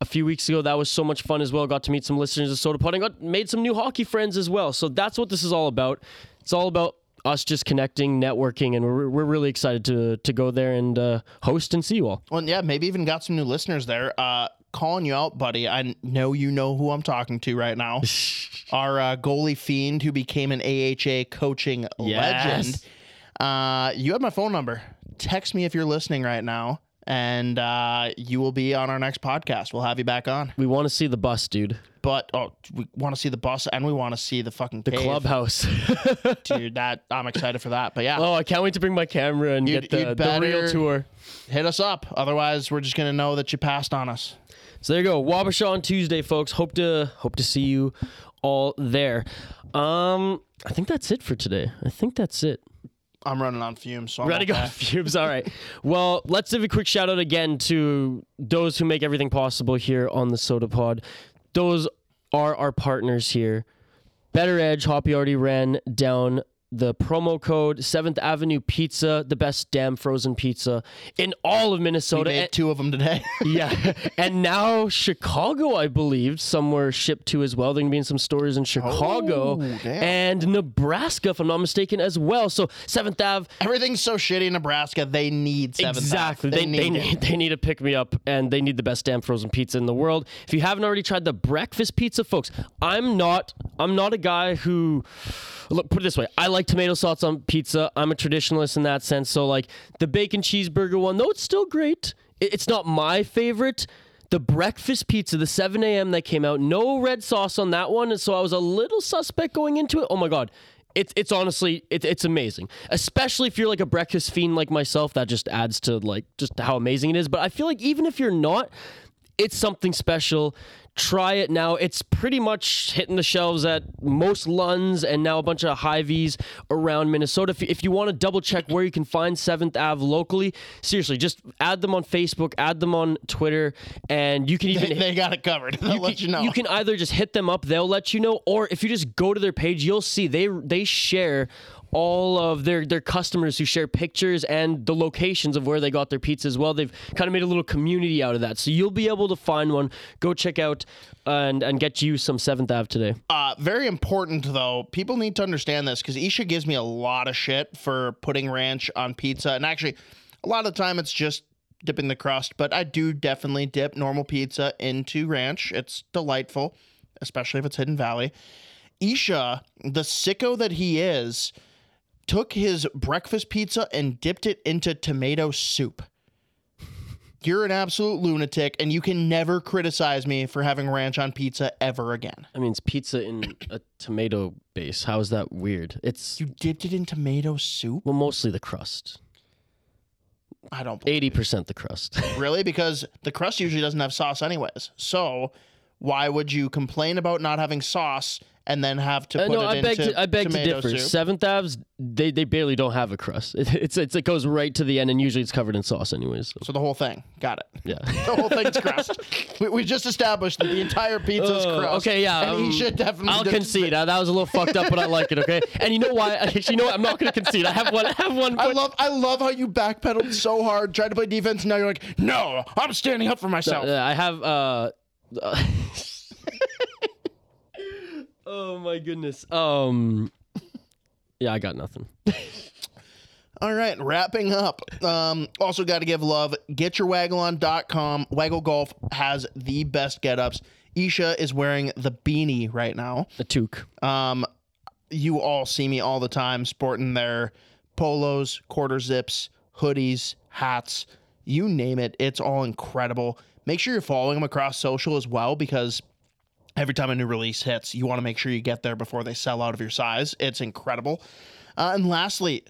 a few weeks ago, that was so much fun as well. Got to meet some listeners of Sota Pod. I made some new hockey friends as well. So that's what this is all about. It's all about us just connecting, networking, and we're really excited to go there and host and see you all. Well, yeah, maybe even got some new listeners there. Calling you out, buddy. I know you know who I'm talking to right now. Our goalie fiend who became an AHA coaching legend. You have my phone number. Text me if you're listening right now, and you will be on our next podcast. We'll have you back on. We want to see the bus, dude. But we want to see the bus, and we want to see the fucking cave. Clubhouse, dude. That I'm excited for that. But yeah. Oh, I can't wait to bring my camera and get the real tour. Hit us up, otherwise we're just gonna know that you passed on us. So there you go, Wabasha on Tuesday, folks. Hope to see you all there. I think that's it for today. I'm running on fumes, so I'm ready to go on fumes. All right. Well, let's give a quick shout out again to those who make everything possible here on the Sota Pod. Those are our partners here. Better Edge, Hoppy already ran down the promo code. 7th Avenue Pizza, the best damn frozen pizza in all of Minnesota. We made 2 of them today. Yeah. And now Chicago, I believe, somewhere shipped to as well. There are going to be in some stores in Chicago and Nebraska, if I'm not mistaken, as well. So 7th Ave. Everything's so shitty in Nebraska, they need 7th Ave. Exactly. They need a pick-me-up, and they need the best damn frozen pizza in the world. If you haven't already tried the breakfast pizza, folks, I'm not a guy who... Look, put it this way. I like tomato sauce on pizza. I'm a traditionalist in that sense. So, like, the bacon cheeseburger one, though it's still great, it's not my favorite. The breakfast pizza, the 7 a.m. that came out, no red sauce on that one. And so I was a little suspect going into it. Oh, my God. It's honestly, it's amazing. Especially if you're, like, a breakfast fiend like myself. That just adds to, like, just how amazing it is. But I feel like even if you're not, it's something special. try it now. It's pretty much hitting the shelves at most Lunds and now a bunch of Hy-Vees around Minnesota. If you want to double check where you can find 7th Ave locally, seriously, just add them on Facebook, add them on Twitter, and you can even... They got it covered. They'll let you know. You can either just hit them up, they'll let you know, or if you just go to their page, you'll see they share all of their customers who share pictures and the locations of where they got their pizza as well. They've kind of made a little community out of that. So you'll be able to find one. Go check out and get you some 7th Ave today. Very important, though. People need to understand this because Isha gives me a lot of shit for putting ranch on pizza. And actually, a lot of the time it's just dipping the crust. But I do definitely dip normal pizza into ranch. It's delightful, especially if it's Hidden Valley. Isha, the sicko that he is, took his breakfast pizza and dipped it into tomato soup. You're an absolute lunatic, and you can never criticize me for having ranch on pizza ever again. I mean, it's pizza in a tomato base. How is that weird? You dipped it in tomato soup? Well, mostly the crust. I don't believe 80% you. The crust. Really? Because the crust usually doesn't have sauce anyways. So why would you complain about not having sauce and then have to put it into tomato soup? I beg to differ. 7th Ave's, they barely don't have a crust. It goes right to the end, and usually it's covered in sauce anyways. So the whole thing. Got it. Yeah. The whole thing's crust. We just established that the entire pizza's crust. Okay, yeah. And he should definitely... I'll concede. That was a little fucked up, but I like it, okay? And you know why? You know what? I'm not going to concede. I have one. I love how you backpedaled so hard, tried to play defense, and now you're like, no, I'm standing up for myself. I have... Oh, my goodness. Yeah, I got nothing. All right, wrapping up. Also got to give love. GetYourWaggle.com. Waggle Golf has the best get-ups. Isha is wearing the beanie right now. The toque. You all see me all the time sporting their polos, quarter zips, hoodies, hats. You name it. It's all incredible. Make sure you're following them across social as well, because every time a new release hits, you want to make sure you get there before they sell out of your size. It's incredible. And lastly,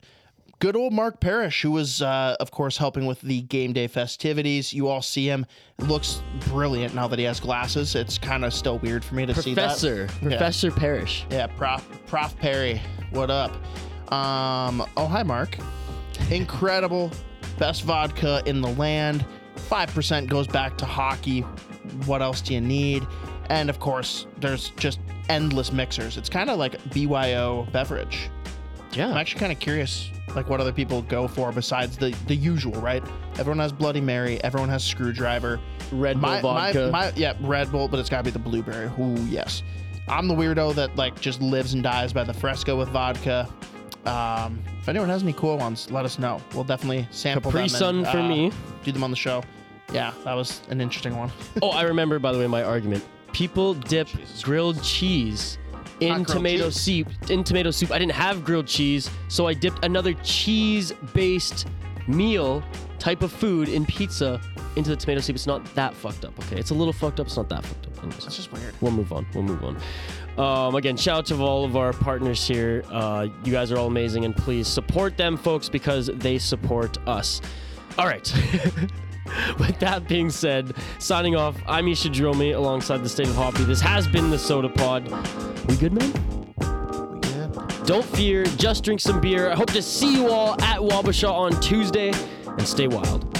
good old Mark Parrish, who was, of course, helping with the game day festivities. You all see him. Looks brilliant now that he has glasses. It's kind of still weird for me to see that. Professor yeah. Parrish. Yeah, Prof Perry. What up? Oh, hi, Mark. Incredible. Best vodka in the land. 5% goes back to hockey. What else do you need? And, of course, there's just endless mixers. It's kind of like BYO beverage. Yeah. I'm actually kind of curious, like, what other people go for besides the usual, right? Everyone has Bloody Mary. Everyone has Screwdriver. Red Bull vodka. Yeah, Red Bull, but it's got to be the blueberry. Ooh, yes. I'm the weirdo that, like, just lives and dies by the Fresca with vodka. If anyone has any cool ones, let us know. We'll definitely sample them. Capri Sun for me. Do them on the show. Yeah, that was an interesting one. Oh, I remember, by the way, my argument. People dip grilled cheese in tomato soup. I didn't have grilled cheese, so I dipped another cheese-based meal type of food in pizza into the tomato soup. It's not that fucked up, okay? It's a little fucked up. It's not that fucked up. Anyways, that's just weird. We'll move on. Again, shout out to all of our partners here. You guys are all amazing, and please support them, folks, because they support us. All right. With that being said, signing off, I'm Isha Jerome alongside the State of Hoppy. This has been the Sota Pod. We good, man? We good. Don't fear, just drink some beer. I hope to see you all at Wabasha on Tuesday, and stay wild.